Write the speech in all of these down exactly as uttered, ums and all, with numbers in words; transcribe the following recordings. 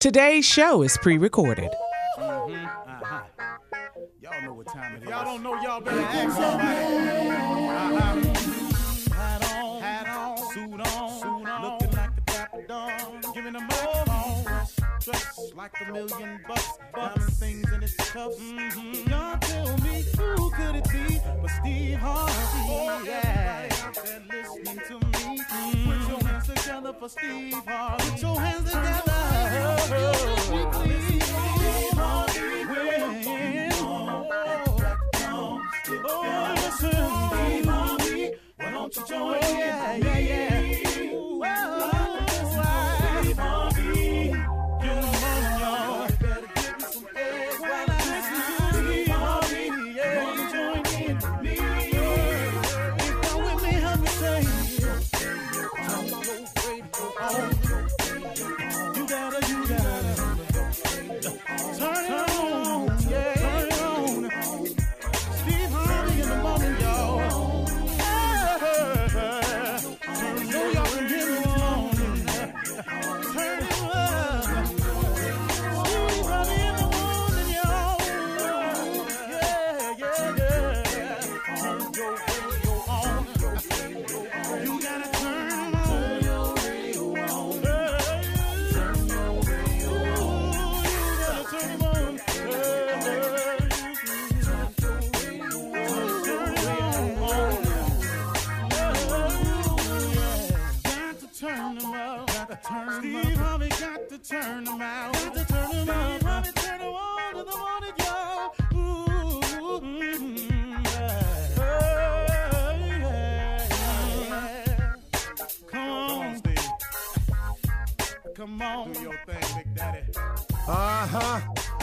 Today's show is pre-recorded. Mm-hmm. Uh-huh. Y'all know what time it is. Y'all don't know, y'all better ask somebody. Uh-huh. Hat on, hat on, suit on, suit on. Looking like the Papa Don, giving them all fresh, dress like a million bucks. But things in its cups. Mm-hmm. Y'all tell me who could it be but Steve Harvey? Oh, yeah. Everybody out there listening to me. Mm-hmm. Put your hands together for Steve Harvey. Put your hands together.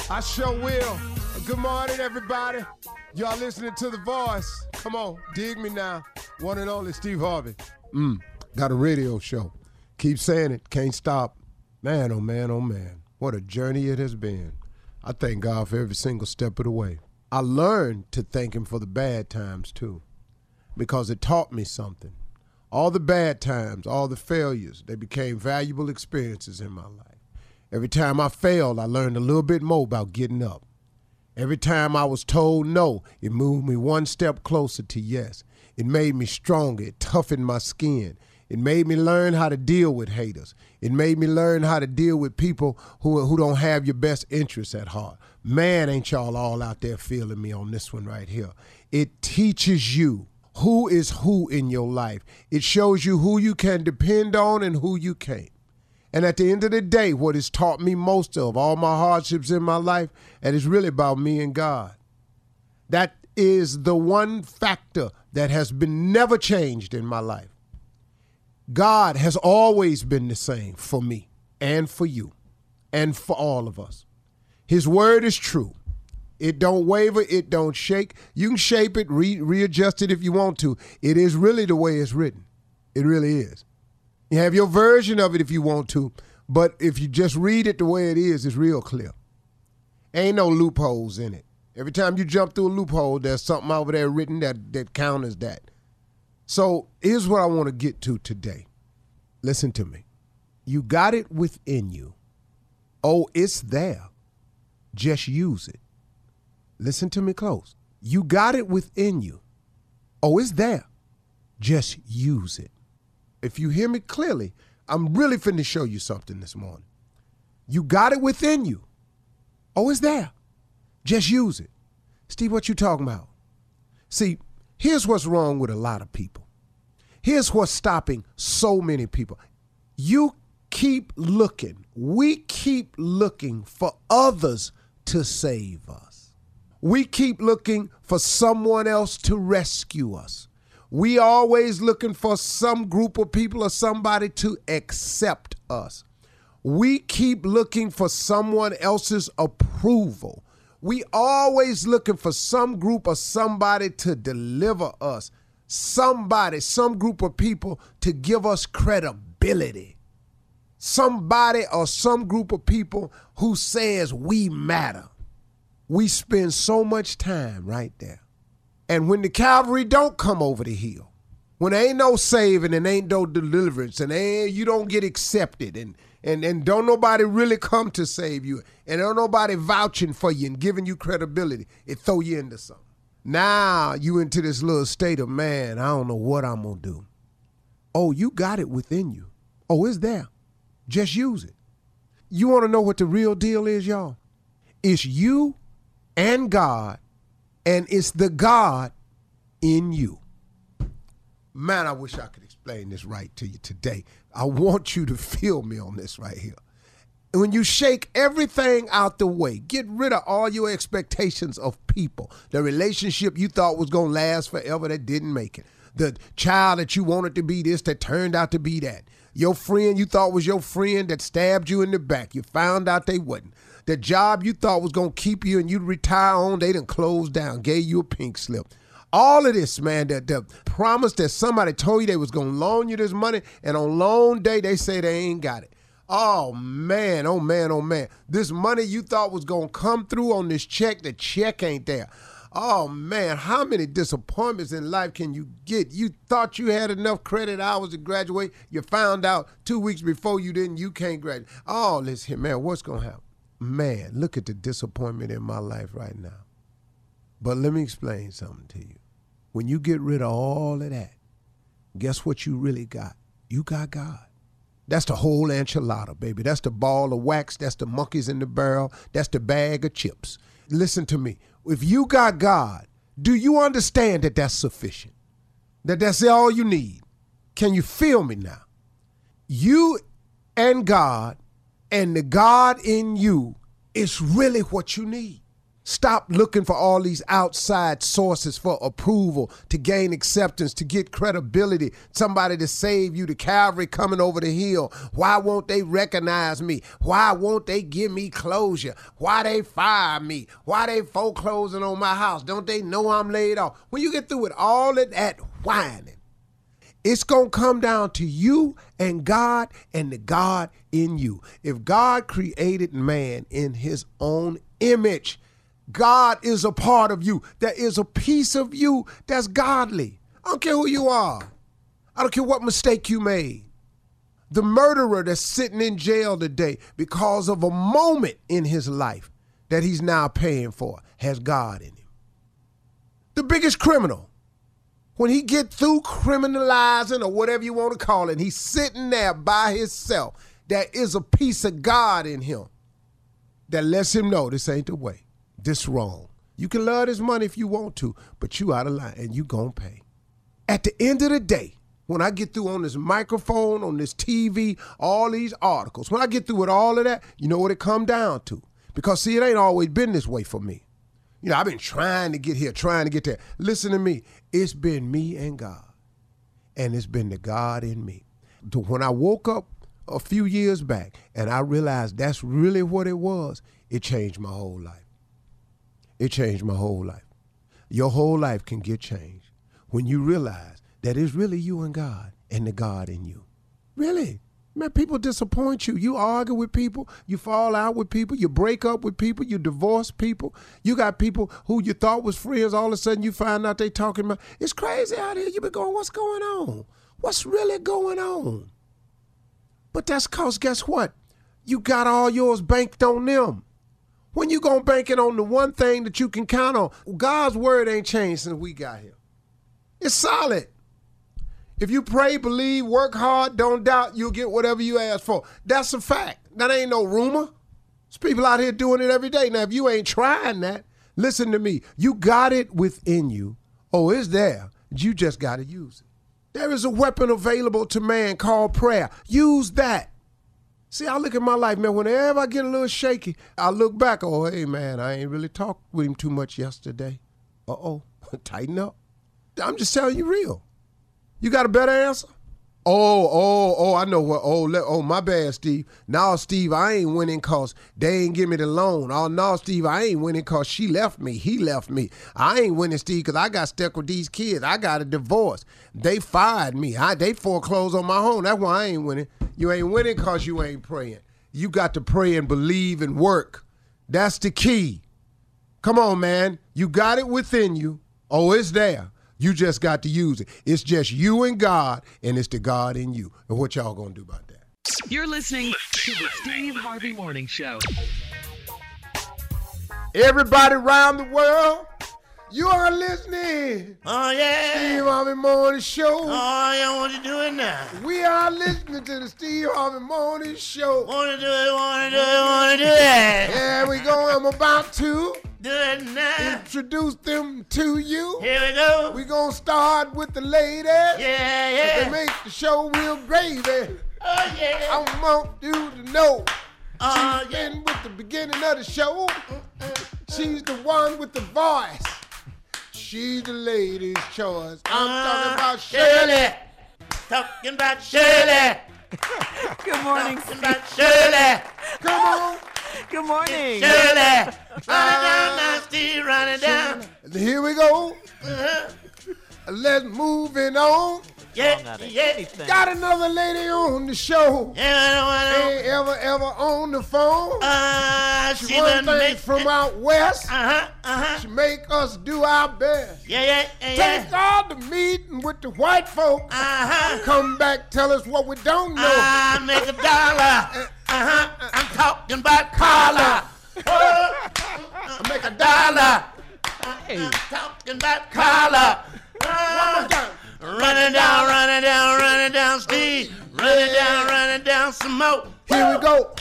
I sure will. Good morning, everybody. Y'all listening to The Voice. Come on, dig me now. One and only Steve Harvey. Mm, got a radio show. Keep saying it. Can't stop. Man, oh, man, oh, man. What a journey it has been. I thank God for every single step of the way. I learned to thank him for the bad times, too, because it taught me something. All the bad times, all the failures, they became valuable experiences in my life. Every time I failed, I learned a little bit more about getting up. Every time I was told no, it moved me one step closer to yes. It made me stronger. It toughened my skin. It made me learn how to deal with haters. It made me learn how to deal with people who, who don't have your best interests at heart. Man, ain't y'all all out there feeling me on this one right here. It teaches you who is who in your life. It shows you who you can depend on and who you can't. And at the end of the day, what has taught me most of all my hardships in my life, and it's really about me and God. That is the one factor that has been never changed in my life. God has always been the same for me and for you and for all of us. His word is true. It don't waver. It don't shake. You can shape it, re- readjust it if you want to. It is really the way it's written. It really is. You have your version of it if you want to, but if you just read it the way it is, it's real clear. Ain't no loopholes in it. Every time you jump through a loophole, there's something over there written that, that counters that. So here's what I want to get to today. Listen to me. You got it within you. Oh, it's there. Just use it. Listen to me close. You got it within you. Oh, it's there. Just use it. If you hear me clearly, I'm really finna show you something this morning. You got it within you. Oh, it's there. Just use it. Steve, what you talking about? See, here's what's wrong with a lot of people. Here's what's stopping so many people. You keep looking. We keep looking for others to save us. We keep looking for someone else to rescue us. We always looking for some group of people or somebody to accept us. We keep looking for someone else's approval. We always looking for some group or somebody to deliver us. Somebody, some group of people to give us credibility. Somebody or some group of people who says we matter. We spend so much time right there. And when the cavalry don't come over the hill, when there ain't no saving and ain't no deliverance and you don't get accepted and, And and don't nobody really come to save you. And don't nobody vouching for you and giving you credibility. It throw you into something. Now you into this little state of, man, I don't know what I'm going to do. Oh, you got it within you. Oh, it's there. Just use it. You want to know what the real deal is, y'all? It's you and God, and it's the God in you. Man, I wish I could explain this right to you today. I want you to feel me on this right here. When you shake everything out the way, get rid of all your expectations of people, the relationship you thought was going to last forever that didn't make it, the child that you wanted to be this that turned out to be that, your friend you thought was your friend that stabbed you in the back, you found out they wasn't, the job you thought was going to keep you and you'd retire on, they done closed down, gave you a pink slip. All of this, man, the, the promise that somebody told you they was going to loan you this money, and on loan day, they say they ain't got it. Oh, man, oh, man, oh, man. This money you thought was going to come through on this check, the check ain't there. Oh, man, how many disappointments in life can you get? You thought you had enough credit hours to graduate. You found out two weeks before you didn't, you can't graduate. Oh, listen, man, what's going to happen? Man, look at the disappointment in my life right now. But let me explain something to you. When you get rid of all of that, guess what you really got? You got God. That's the whole enchilada, baby. That's the ball of wax. That's the monkeys in the barrel. That's the bag of chips. Listen to me. If you got God, do you understand that that's sufficient? That that's all you need? Can you feel me now? You and God and the God in you is really what you need. Stop looking for all these outside sources for approval, to gain acceptance, to get credibility, somebody to save you, the Calvary coming over the hill. Why won't they recognize me? Why won't they give me closure? Why they fire me? Why they foreclosing on my house? Don't they know I'm laid off? When you get through with all of that whining, it's going to come down to you and God and the God in you. If God created man in his own image, God is a part of you. There is a piece of you that's godly. I don't care who you are. I don't care what mistake you made. The murderer that's sitting in jail today because of a moment in his life that he's now paying for has God in him. The biggest criminal, when he get through criminalizing or whatever you want to call it, he's sitting there by himself. There is a piece of God in him that lets him know this ain't the way. This wrong. You can love this money if you want to, but you out of line and you gonna pay. At the end of the day, when I get through on this microphone, on this T V, all these articles, when I get through with all of that, you know what it come down to? Because see, it ain't always been this way for me. You know, I've been trying to get here, trying to get there. Listen to me. It's been me and God, and it's been the God in me. When I woke up a few years back and I realized that's really what it was, it changed my whole life. It changed my whole life. Your whole life can get changed when you realize that it's really you and God and the God in you. Really? Man, people disappoint you. You argue with people. You fall out with people. You break up with people. You divorce people. You got people who you thought was friends. All of a sudden you find out they talking about, it's crazy out here. You been going, what's going on? What's really going on? But that's because guess what? You got all yours banked on them. When you gonna bank it on the one thing that you can count on? God's word ain't changed since we got here. It's solid. If you pray, believe, work hard, don't doubt, you'll get whatever you ask for. That's a fact. That ain't no rumor. There's people out here doing it every day. Now, if you ain't trying that, listen to me. You got it within you. Oh, it's there. You just gotta use it. There is a weapon available to man called prayer. Use that. See, I look at my life, man, whenever I get a little shaky, I look back, oh, hey, man, I ain't really talked with him too much yesterday. Uh-oh, tighten up. I'm just telling you real. You got a better answer? Oh, oh, oh, I know what, oh, oh, my bad, Steve. No, Steve, I ain't winning because they ain't give me the loan. Oh, no, Steve, I ain't winning because she left me, he left me. I ain't winning, Steve, because I got stuck with these kids. I got a divorce. They fired me. I, they foreclosed on my home. That's why I ain't winning. You ain't winning because you ain't praying. You got to pray and believe and work. That's the key. Come on, man. You got it within you. Oh, it's there. You just got to use it. It's just you and God, and it's the God in you. And what y'all gonna do about that? You're listening to the Steve Harvey Morning Show. Everybody around the world, you are listening. Oh, yeah. Steve Harvey Morning Show. Oh, yeah, what you doing now? We are listening to the Steve Harvey Morning Show. Wanna do it, wanna do it, wanna do it. There we go. I'm about to do it now. Introduce them to you. Here we go. We're gonna start with the ladies. Yeah, yeah. They make the show real gravy. Oh, yeah. I want you to know. Uh, She's yeah. been with the beginning of the show. She's the one with the voice. She's the lady's choice. I'm uh, talking about Shirley. Talking about Shirley. Good morning. Talking about Shirley. Come on. Good morning. It's Shirley. Run it down now, Steve. Run it down. Here we go. Uh-huh. Let's move it on. Yeah, yeah. Got another lady on the show. Yeah, ain't ever, ever on the phone. Uh, she, she one thing from it. Out west. Uh-huh, uh-huh. She make us do our best. Yeah, yeah, yeah. Take all the meeting with the white folk. Uh-huh. Come back, tell us what we don't know. I make a dollar. Uh-huh. Uh-huh. I'm talking about Carla. Oh. I make a dollar. Hey. I'm talking about Carla. One more time. Run it down, run it down, run it down, Steve. Run it down, run it down some more. Here we go.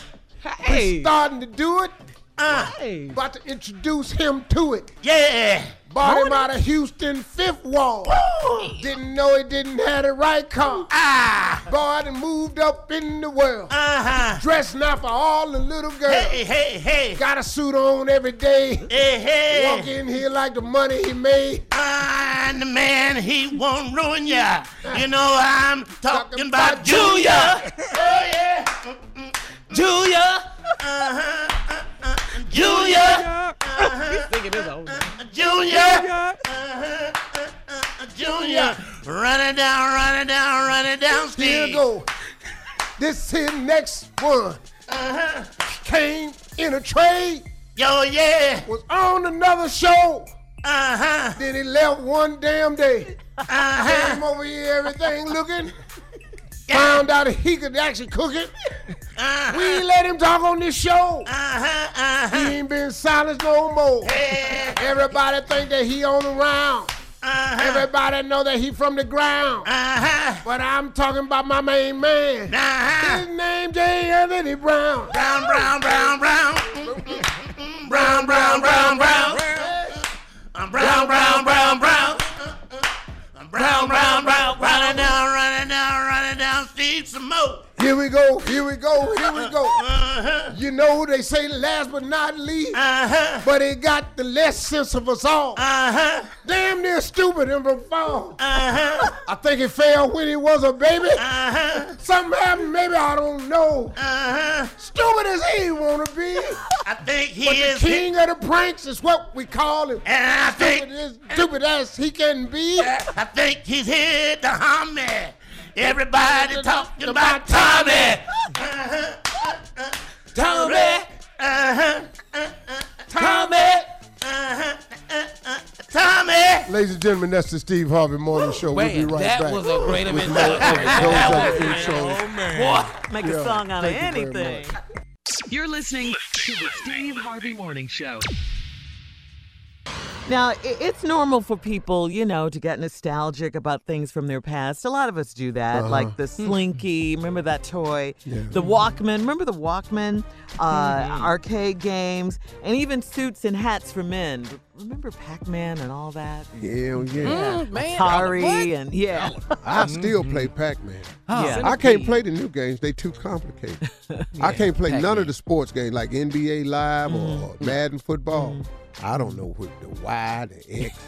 Hey. We're starting to do it. Uh, hey. About to introduce him to it. Yeah. Bought Morning. Him out of Houston, Fifth Ward. Woo. Didn't know he didn't have the right car. Ah. Bought and moved up in the world. Uh-huh. Dressed now for all the little girls. Hey, hey, hey. Got a suit on every day. Hey, hey. Walk in here like the money he made. I'm the man, he won't ruin ya. You know I'm talking, talking about, about Junior. Junior. Oh, yeah. Mm-mm. Junior. Uh-huh. Uh-uh. Junior. Uh-huh. He's thinking this old. Junior, uh-huh, uh, uh, uh, Junior, run it down, run it down, run it down, Steve. Here we go. This here next one uh-huh. came in a trade. Yo, yeah. Was on another show. Uh-huh. Then he left one damn day. Uh-huh. Came over here, everything looking. Yeah. Found out he could actually cook it. Uh-huh. We ain't let him talk on this show. Uh-huh, uh-huh. He ain't been silenced no more. Yeah. Everybody think that he on the round. Uh-huh. Everybody know that he from the ground. Uh-huh. But I'm talking about my main man. Uh-huh. His name J. Anthony Brown. Brown, brown, brown, brown. Brown, brown, brown, brown. I'm brown, brown, brown, brown. I'm brown, brown, brown, running down, running down, running down, Steve some more. Here we go, here we go, here we go. Uh-huh. You know they say last but not least, uh-huh. but it got the less sense of us all. Uh-huh. Damn near stupid and profound. Uh-huh. I think he fell when he was a baby. Uh-huh. Something happened, maybe I don't know. Uh-huh. Stupid as he wanna be. I think he but is the king hit. Of the pranks is what we call him. And I stupid think as stupid as he can be. I think he's here to harm me. Everybody talking about Tommy. Uh-huh, uh-uh. Tommy. Uh-huh, uh-uh. Tommy. Uh-huh, uh-uh. Tommy. Ladies and gentlemen, that's the Steve Harvey Morning Show. We'll be right that back. That was a great event. That was oh, man. Boy, make yeah, a song out of anything. You You're listening to the Steve Harvey Morning Show. Now, it's normal for people, you know, to get nostalgic about things from their past. A lot of us do that, uh-huh. like the Slinky, remember that toy? Yeah. The Walkman, remember the Walkman? Uh, mm-hmm. Arcade games, and even suits and hats for men. Remember Pac-Man and all that? Hell yeah. Mm, man, Atari and yeah. I still play Pac-Man. Oh, yeah. I can't play the new games. They too complicated. Yeah, I can't play Pac-Man. None of the sports games like N B A Live mm-hmm. or Madden football. Mm-hmm. I don't know what the Y, the X,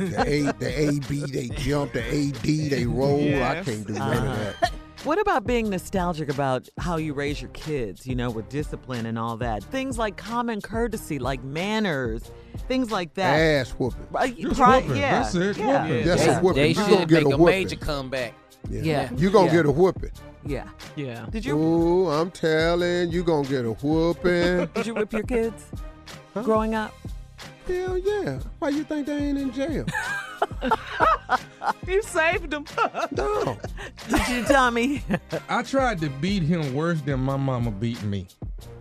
the A, the A B, they jump, the A D, they roll. Yes. I can't do none uh-huh. of that. What about being nostalgic about how you raise your kids, you know, with discipline and all that? Things like common courtesy, like manners, things like that. Ass whooping. Uh, pri- whooping. Yeah. That's it. Yeah. Whooping. Yeah. That's yeah. a whooping. They you should gonna get make a, a major comeback. Yeah. yeah. You're going to yeah. get a whooping. Yeah. Yeah. Did you? Ooh, I'm telling you, going to get a whooping. Did you whip your kids? Huh? Growing up? Hell yeah. Why you think they ain't in jail? You saved him. No. Did you, Tommy? I tried to beat him worse than my mama beat me.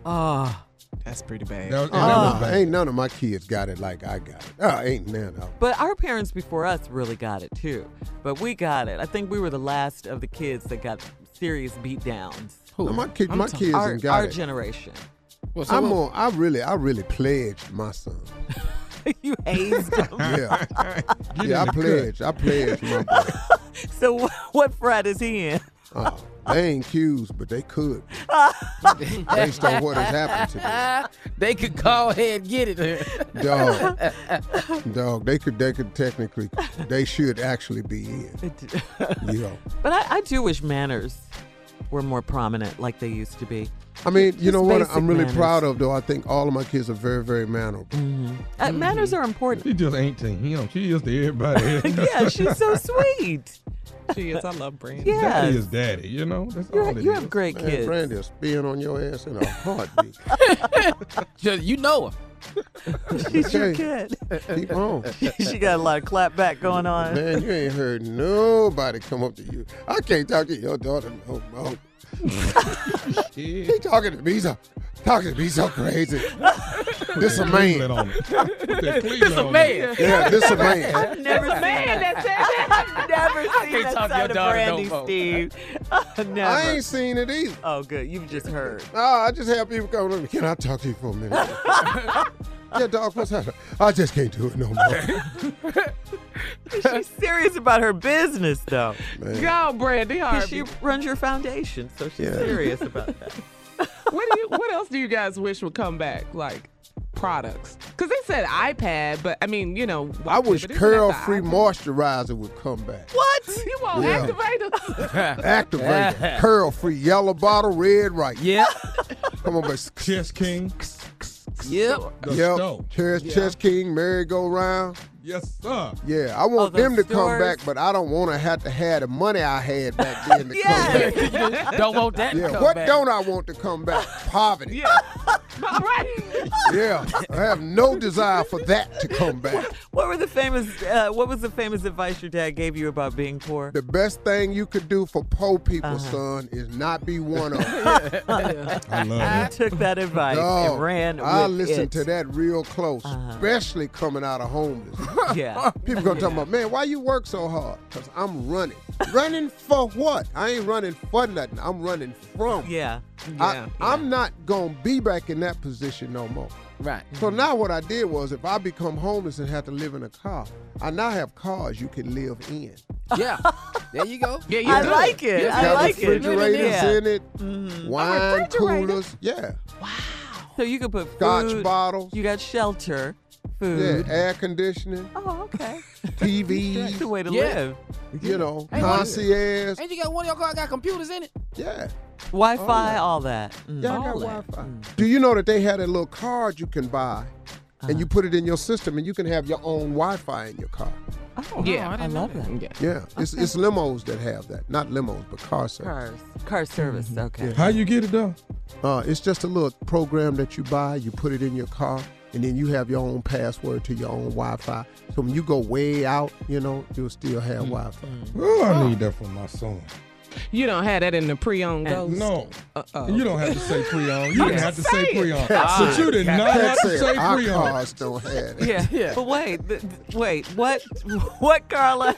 Oh, that's pretty bad. That, oh. that bad. Ain't none of my kids got it like I got it. Oh, ain't none of them. But our parents before us really got it, too. But we got it. I think we were the last of the kids that got serious beat downs. No, my kid, my kids our, ain't got our it. Our generation. Well, so I'm on, I really, I really pledged my son. You hazed him. Yeah, yeah. I pledged. I pledged my boy. So what frat is he in? Uh, they ain't Q's, but they could. Based on what has happened to them, they could call ahead and get it. Dog, dog. They could. They could technically. They should actually be in. You know. But I, I do wish manners were more prominent, like they used to be. I mean, you Just know what I'm really manners. proud of, though? I think all of my kids are very, very mannerable. Mm-hmm. Uh, mm-hmm. Manners are important. She just ain't to him. She is to everybody. Yeah, she's so sweet. She is. I love Brandy. Yeah. She is daddy, you know? That's You're, all it you is. have great Man, kids. Brandy will spin on your ass in a heartbeat. Just, you know her. She's your kid. Keep on. She got a lot of clap back going on. Man, you ain't heard nobody come up to you. I can't talk to your daughter no more. She talking to me so, talking to me so crazy. This a man. On it. This a man. Yeah, this a man. I've never seen man that said that. I've never seen that side of Brandy, no Steve. Oh, never. I ain't seen it either. Oh, good. You've just heard. Oh, I just have people come. Let me. Can I talk to you for a minute? Yeah, dog. What's happening? I just can't do it no more. She's serious about her business, though. Man. Go, Brandy Harvey. She runs your foundation, so she's yeah. serious about that. What do you? What else do you guys wish would come back? Like products, because they said iPad, but I mean, you know. I wish curl-free moisturizer would come back. What? You want yeah. activators? Activators. Curl-free, yellow bottle, red right. Yeah. Come on, baby. Chess King. Yep. The yep. Stove. Chess, yeah. Chess King, merry-go-round. Yes, sir. Yeah, I want oh, them to stores. come back, but I don't want to have to have the money I had back then to yes. come back. Don't want that yeah. to come what back. What don't I want to come back? Poverty. Yeah. Right. Yeah, I have no desire for that to come back. What, what were the famous? Uh, what was the famous advice your dad gave you about being poor? The best thing you could do for poor people, uh-huh. son, is not be one of them. Yeah. I love I it. took that advice no, and ran. I with listened it. to that real close, uh-huh. especially coming out of homeless. Yeah, people gonna yeah. talk about, man, why you work so hard? Cause I'm running. Running for what? I ain't running for nothing. I'm running from. Yeah. Yeah, I, yeah. I'm not gonna be back in that position no more. Right. So now what I did was, if I become homeless and have to live in a car, I now have cars you can live in. Yeah. There you go. Yeah, you I do. like it. You I like it. Refrigerators yeah. in it. Mm-hmm. Wine coolers. Yeah. Wow. So you can put food, Scotch bottles. You got shelter. Food. Yeah, air conditioning. Oh, okay. T V. That's the way to yeah. live. You know, ain't concierge. Ain't you got one of your car got computers in it? Yeah. Wi-Fi, oh, yeah. all that. Mm. Yeah, all I got that. Wi-Fi. Mm. Do you know that they had a little card you can buy, uh-huh. and you put it in your system, and you can have your own Wi-Fi in your car? Oh, yeah, I, I love that. that. Yeah, okay. it's it's limos that have that. Not limos, but car service. Cars. Car service, mm-hmm. okay. Yeah. How you get it done? Uh, it's just a little program that you buy. You put it in your car. And then you have your own password to your own Wi-Fi. So when you go way out, you know, you'll still have mm-hmm. Wi-Fi. Oh, I need that for my son. You don't have that in the pre-owned goals? No. Uh-oh. You don't have to say pre-owned. You didn't have to say pre-owned. But you did not have to say pre-owned. Our cars don't have it. Yeah, yeah. But wait, th- wait, what, what, Carla?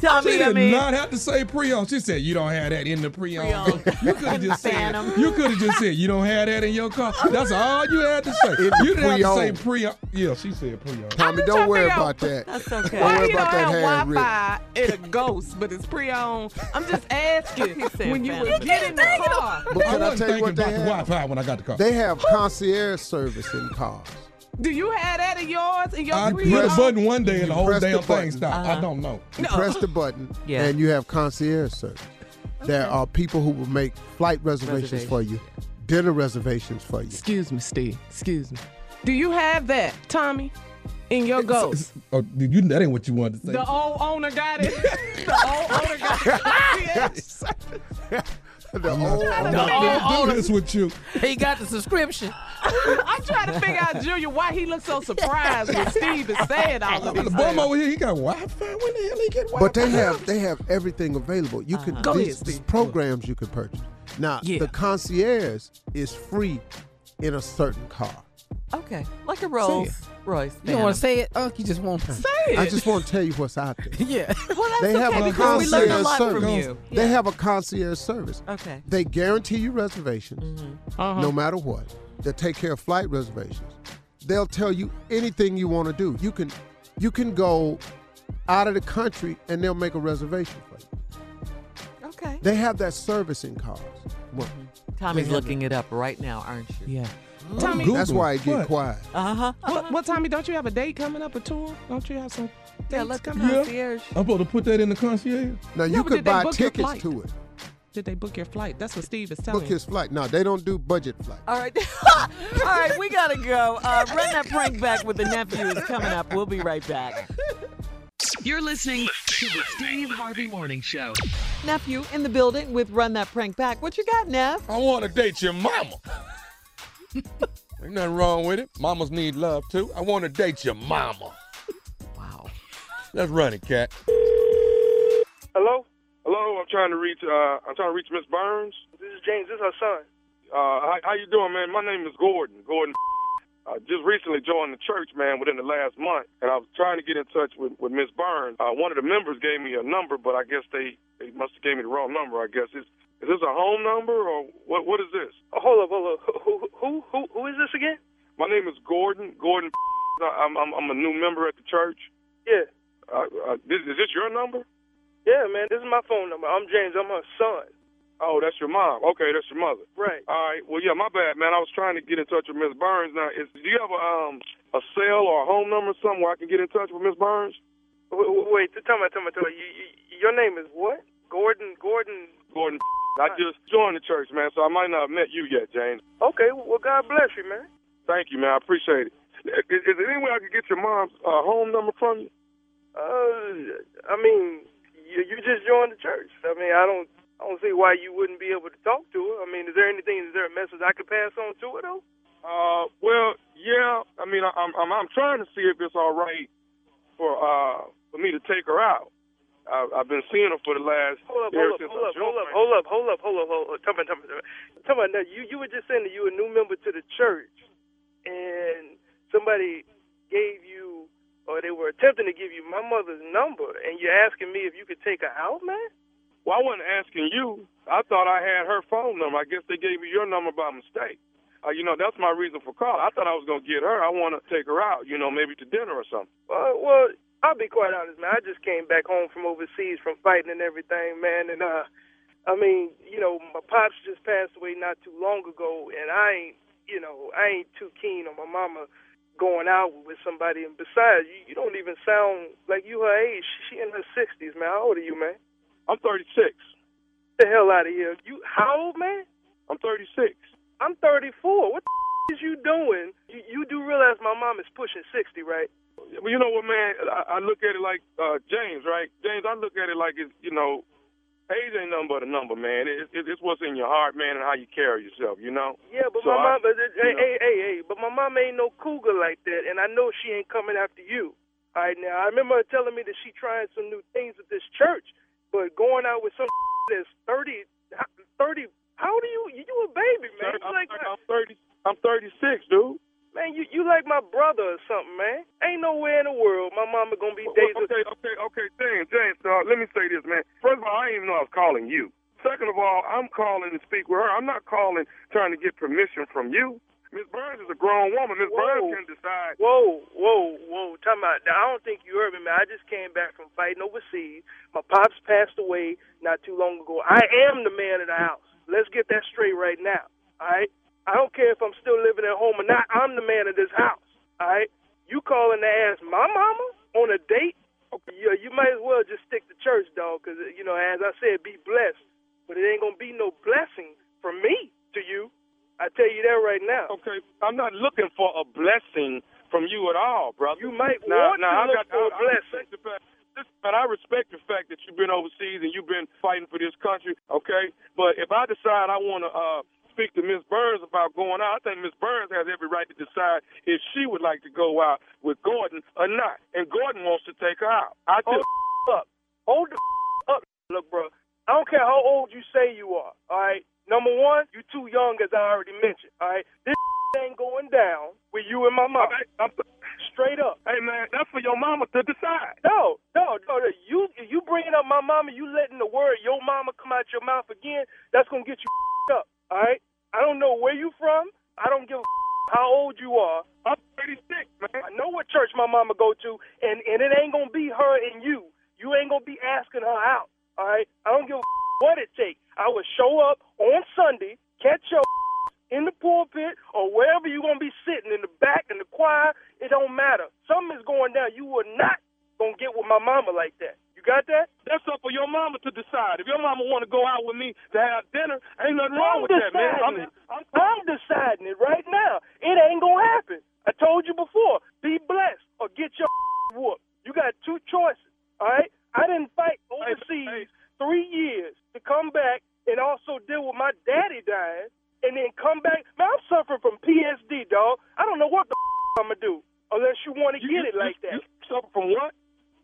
Tell me, I mean. She did not have to say pre-owned. She said you don't have that in the pre-owned. You could have just said, you could have just said you don't have that in your car. That's all you had to say. You didn't have to say pre-owned. Yeah, she said pre-owned. Tommy, don't worry about that. That's okay. Don't worry about that handwritten. Why you don't have Wi-Fi in a ghost, but it's pre-owned? I'm just asking. When you would get in the car. But can I, I tell you what they have? Wi-Fi when I got the car. They have concierge service in cars. Do you have that in yours? In your I press the button one day and the whole damn thing stopped. Uh-huh. I don't know. You no. press the button yeah. and you have concierge service. Okay. There are people who will make flight reservations, reservations. for you, dinner reservations for you. Excuse me, Steve. Excuse me. Do you have that, Tommy? In your ghost. Oh, you, that ain't what you wanted to say. The old owner got it. The old owner got it. The old, I'm not do this with you. He got the subscription. I'm trying to figure out, Junior, why he looks so surprised when Steve is saying all of this. The bum over here, he got Wi-Fi. When the hell he get Wi-Fi? But they have they have everything available. You could uh-huh. these, these programs you can purchase. Now yeah. the concierge is free in a certain car. Okay, like a Rolls Royce. You don't want to say it, Unc? You just want to say it. I just want to tell you what's out there. Yeah. Well, that's they have okay a because we learned a lot service. From you. Yeah. They have a concierge service. Okay. They guarantee you reservations, mm-hmm. uh-huh. no matter what. They'll take care of flight reservations. They'll tell you anything you want to do. You can, you can go out of the country and they'll make a reservation for you. Okay. They have that service in cars. Well, mm-hmm. Tommy's looking it up right now, aren't you? Yeah. Tommy, Google. That's why it get what? Quiet. Uh huh. Uh-huh. Well, well, Tommy, don't you have a date coming up? A tour? Don't you have some? Yeah, let's come yeah. concierge. I'm supposed to put that in the concierge. Now you no, could buy tickets to it. Did they book your flight? That's what Steve is telling. Book his flight. No, they don't do budget flights. All right, all right, we gotta go. Uh, run that prank back with the nephew is coming up. We'll be right back. You're listening to the Steve Harvey Morning Show. Nephew in the building with Run That Prank Back. What you got, Neff? I want to date your mama. Ain't nothing wrong with it. Mamas need love, too. I want to date your mama. Wow. Let's run it, cat. Hello? Hello, I'm trying to reach, uh, I'm trying to reach Miss Burns. This is James. This is her son. Uh, how, how you doing, man? My name is Gordon. Gordon. I just recently joined the church, man, within the last month, and I was trying to get in touch with, with Miss Burns. Uh, one of the members gave me a number, but I guess they, they must have gave me the wrong number, I guess. It's, is this a home number, or what? What is this? Oh, hold up, hold up. Who, who, who, who is this again? My name is Gordon. Gordon. I'm, I'm, I'm a new member at the church. Yeah. Uh, uh, this, is this your number? Yeah, man. This is my phone number. I'm James. I'm her son. Oh, that's your mom. Okay, that's your mother. Right. All right. Well, yeah, my bad, man. I was trying to get in touch with Miss Burns. Now, is, do you have a um a cell or a home number somewhere I can get in touch with Miss Burns? Wait, wait, tell me, tell me, tell me. You, you, your name is what? Gordon. Gordon. Gordon. I just joined the church, man, so I might not have met you yet, James. Okay, well, God bless you, man. Thank you, man. I appreciate it. Is, is there any way I could get your mom's uh, home number from you? Uh, I mean, you, you just joined the church. I mean, I don't, I don't see why you wouldn't be able to talk to her. I mean, is there anything? Is there a message I could pass on to her, though? Uh, well, yeah. I mean, I, I'm, I'm, I'm trying to see if it's all right for, uh, for me to take her out. I, I've been seeing her for the last hold up, year hold up, since hold, up, hold, up, hold up, hold up, hold up, hold up, hold up. Tell me, tell me, tell me. Tell me now, you, you were just saying that you were a new member to the church, and somebody gave you, or they were attempting to give you my mother's number, and you're asking me if you could take her out, man? Well, I wasn't asking you. I thought I had her phone number. I guess they gave me your number by mistake. Uh, you know, that's my reason for calling. I thought I was going to get her. I want to take her out, you know, maybe to dinner or something. Uh, well, I'll be quite honest, man. I just came back home from overseas from fighting and everything, man. And, uh, I mean, you know, my pops just passed away not too long ago, and I ain't, you know, I ain't too keen on my mama going out with somebody. And besides, you, you don't even sound like you her age. She in her sixties, man. How old are you, man? I'm thirty-six. Get the hell out of here. You, how old, man? I'm thirty-six. I'm thirty-four. What the f*** is you doing? You, you do realize my mom is pushing sixty, right? Well, you know what, man? I, I look at it like uh, James, right? James, I look at it like it's, you know, age ain't nothing but a number, man. It, it, it's what's in your heart, man, and how you carry yourself, you know? Yeah, but so my mom, I, it, hey, hey, hey, hey, but my mom ain't no cougar like that, and I know she ain't coming after you. All right, now, I remember her telling me that she trying some new things with this church, but going out with some that's thirty, thirty, how old are you? You a baby, man. I'm, like, I'm, thirty, I'm thirty-six, dude. Man, you, you like my brother or something, man. Ain't nowhere in the world my mama gonna be dating. Okay, okay, okay, James, James, uh, let me say this, man. First of all, I didn't even know I was calling you. Second of all, I'm calling to speak with her. I'm not calling trying to get permission from you. Miss Burns is a grown woman. Miss Burns can decide. Whoa, whoa, whoa. Time out. Now, I don't think you heard me, man. I just came back from fighting overseas. My pops passed away not too long ago. I am the man of the house. Let's get that straight right now, all right? I don't care if I'm still living at home or not. I'm the man of this house, all right? You calling to ask my mama on a date? Okay. Yeah, you might as well just stick to church, dog, because, you know, as I said, be blessed. But it ain't going to be no blessing from me to you. I tell you that right now. Okay, I'm not looking for a blessing from you at all, brother. You might now, want now, to now, look I got, for I, a blessing. I And I respect the fact that you've been overseas and you've been fighting for this country, okay? But if I decide I want to uh, speak to Miz Burns about going out, I think Miz Burns has every right to decide if she would like to go out with Gordon or not. And Gordon wants to take her out. I just Hold up. Hold the up, look, bro. I don't care how old you say you are, all right? Number one, you're too young, as I already mentioned, all right? This ain't going down with you and my mama. I'm straight up. Hey, man, that's for your mama to decide. No, no, no. You you bringing up my mama, you letting the word your mama come out your mouth again, that's going to get you up, all right? I don't know where you from. I don't give a how old you are. I'm thirty-six, man. I know what church my mama go to, and, and it ain't going to be her and you. You ain't going to be asking her out, all right? I don't give a what it takes. I will show up on Sunday, catch your in the pulpit or wherever you're going to be sitting, in the back, in the choir. It don't matter. Something is going down. You are not going to get with my mama like that. You got that? That's up for your mama to decide. If your mama want to go out with me to have dinner, ain't nothing wrong with that, man. I'm, I'm, I'm deciding it right now. It ain't going to happen. I told you before, be blessed or get your whooped. You got two choices, all right? I didn't fight overseas hey, hey. three years to come back and also deal with my daddy dying. And then come back. Man, I'm suffering from P T S D, dog. I don't know what the f- I'm going to do unless you want to get it like that. You suffer from what?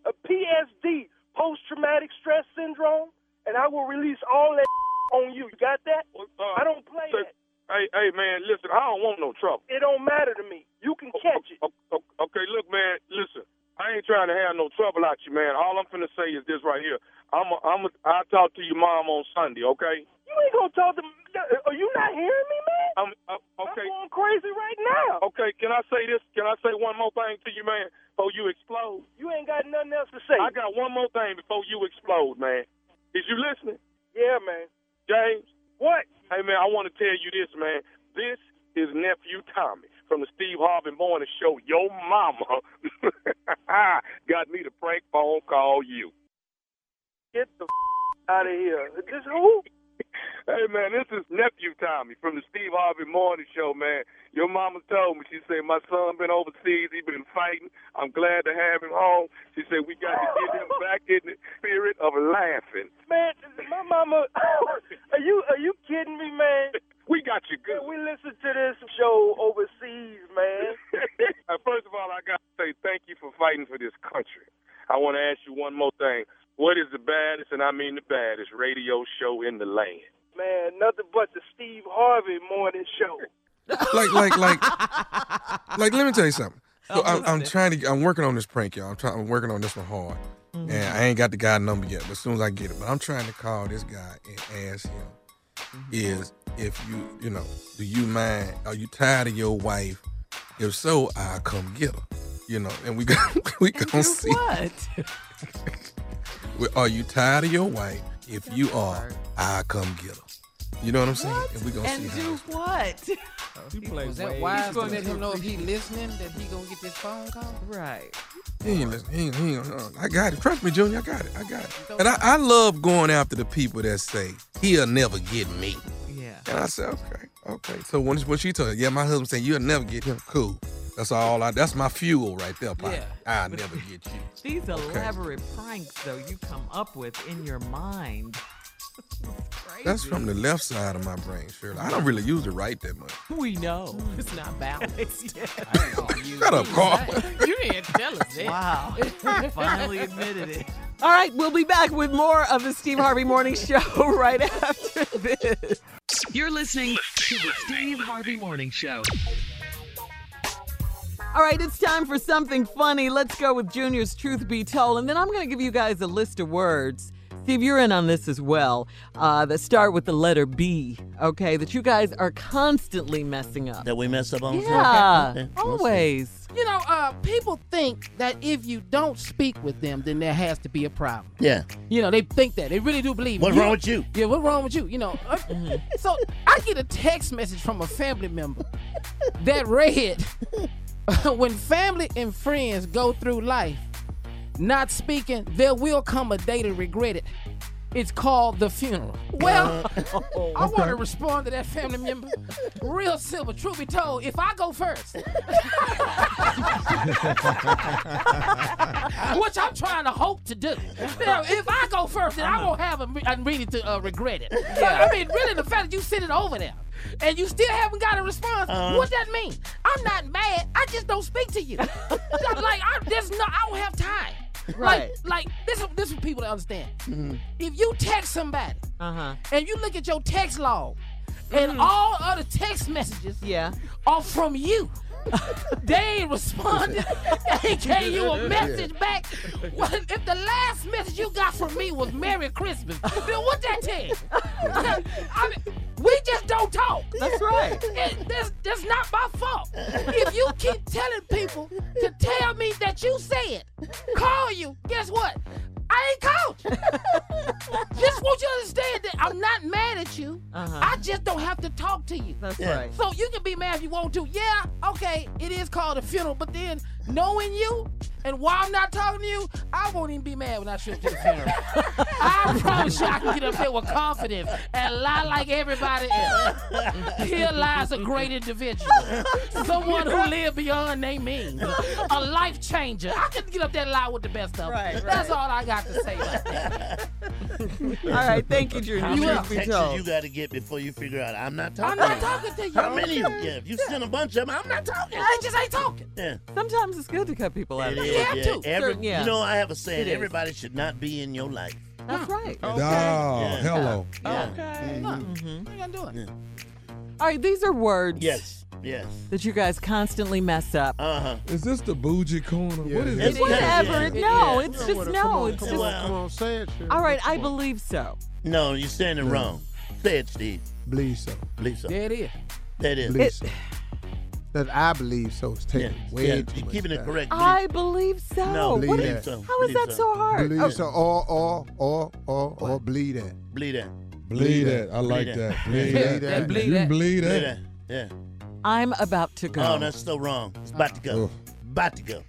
A P T S D, post-traumatic stress syndrome, and I will release all that f- on you. You got that? Uh, I don't play so, that. Hey, hey, man, listen, I don't want no trouble. It don't matter to me. You can catch it. Okay, look, man, listen. I ain't trying to have no trouble out you, man. All I'm finna say is this right here. I'm a, I'm a, I'll talk to your mom on Sunday, okay? You ain't gonna talk to me. Are you not hearing me, man? I'm, uh, okay. I'm going crazy right now. Okay, can I say this? Can I say one more thing to you, man, before you explode? You ain't got nothing else to say. I got one more thing before you explode, man. Is you listening? Yeah, man. James? What? Hey, man, I want to tell you this, man. This is nephew Tommy from the Steve Harvey Morning Show. Your mama got me to prank phone call you. Get the f- out of here. Is this who? Hey, man, this is nephew Tommy from the Steve Harvey Morning Show, man. Your mama told me, she said, my son been overseas, he been fighting. I'm glad to have him home. She said, we got to get him back in the spirit of laughing. Man, my mama, are you are you kidding me, man? We got you good. Yeah, we listen to this show overseas, man. First of all, I got to say thank you for fighting for this country. I want to ask you one more thing. What is the baddest, and I mean the baddest, radio show in the land? Man, nothing but the Steve Harvey Morning Show. like, like, like, like, let me tell you something. So I'm, I'm trying to, I'm working on this prank, y'all. I'm, trying, I'm working on this one hard. Mm-hmm. And I ain't got the guy number yet, but as soon as I get it. But I'm trying to call this guy and ask him. Is if you, you know, do you mind? Are you tired of your wife? If so, I'll come get her. You know, and we got we gonna see. What? Are you tired of your wife? If That's you are, hard. I'll come get her. You know what I'm saying? What? And we gonna and see. And do what? You play Was that wise to let him know if he listening that he gonna get this phone call? Right. He ain't listening. He ain't, he ain't, uh, I got it. Trust me, Junior. I got it. I got it. And I, I love going after the people that say, he'll never get me. Yeah. And I said, okay, okay. So when, when she told her, yeah, my husband said, you'll never get him. Cool. That's all I, that's my fuel right there, Pop. Yeah. I'll never get you. These elaborate okay. pranks, though, you come up with in your mind. That's from the left side of my brain, Shirley. I don't really use it right that much. We know. It's not balanced. Yeah. Shut up, Carla. You didn't tell us that. Wow. You finally admitted it. All right, we'll be back with more of the Steve Harvey Morning Show right after this. You're listening to the Steve Harvey Morning Show. All right, it's time for something funny. Let's go with Junior's Truth Be Told, and then I'm going to give you guys a list of words. Steve, you're in on this as well. Uh, that start with the letter B, okay, that you guys are constantly messing up. That we mess up on? Yeah, okay. Okay. Always. You know, uh, people think that if you don't speak with them, then there has to be a problem. Yeah. You know, they think that. They really do believe. What's you, wrong with you? Yeah, what's wrong with you? You know, uh, mm-hmm. So I get a text message from a family member that read, when family and friends go through life, not speaking, there will come a day to regret it. It's called The Funeral. Well, oh, I want to respond to that family member real simple. Truth be told, if I go first, which I'm trying to hope to do, you know, if I go first, then I won't have a, I'm really to uh, regret it. Yeah. I mean, really, the fact that you sitting over there and you still haven't got a response, uh, what that mean? I'm not mad. I just don't speak to you. Like, I, there's no, I don't have time. Right. Like, like this, this is for people to understand. Mm-hmm. If you text somebody, uh-huh, and you look at your text log, mm-hmm, and all other text messages, yeah, are from you. They ain't responded. They gave you a message, yeah, back. Well, if the last message you got from me was Merry Christmas, then what that tell you? I mean, we just don't talk. That's right. It, that's, that's not my fault. If you keep telling people to tell me that you said, call you, guess what? I ain't called you. Just want you to understand that I'm not mad at you. Uh-huh. I just don't have to talk to you. That's yeah. right. So you can be mad if you want to. Yeah, okay, it is called a funeral, but then knowing you and why I'm not talking to you, I won't even be mad when I show up to the funeral. I promise you I can get up there with confidence and lie like everybody else. Here lies a great individual, someone who lived beyond their means, a life changer. I can get up there and lie with the best of them. Right, right. That's all I got to say about that. All right, thank you, Junior. How many texts you got to get before you figure out I'm not talking? I'm not talking to you. How many you give? You sent a bunch of them. I'm not talking. I just ain't talking. Yeah. Sometimes it's good to cut people out. You have to. Every, yeah. You know, I have a saying: everybody should not be in your life. That's right. Okay. Oh, yeah. hello. Yeah. Okay. Mm-hmm. What are you doing? Yeah. All right, these are words. Yes. Yes. That you guys constantly mess up. Uh huh. Is this the bougie corner? Yeah. What is this? It's whatever. It, no, it, it's just no. Come on, it's come just. Well. Come on, say it. Shirley. All right, I believe so. No, you're saying it yeah. wrong. Say it, Steve. Believe so. Believe so. There it is. There it is. It, that I believe so is taken yeah. way yeah. too you're much keeping time. It correct. Believe. I believe so. No, believe what that. Is, so. How believe is that so, so hard? Believe oh. so. Or, or, or, or, or, bleed that. Bleed that. Bleed that. I like that. Bleed that. Bleed that. Bleed that. Yeah. I'm about to go. Oh, that's so wrong. It's about to go. Ugh. About to go.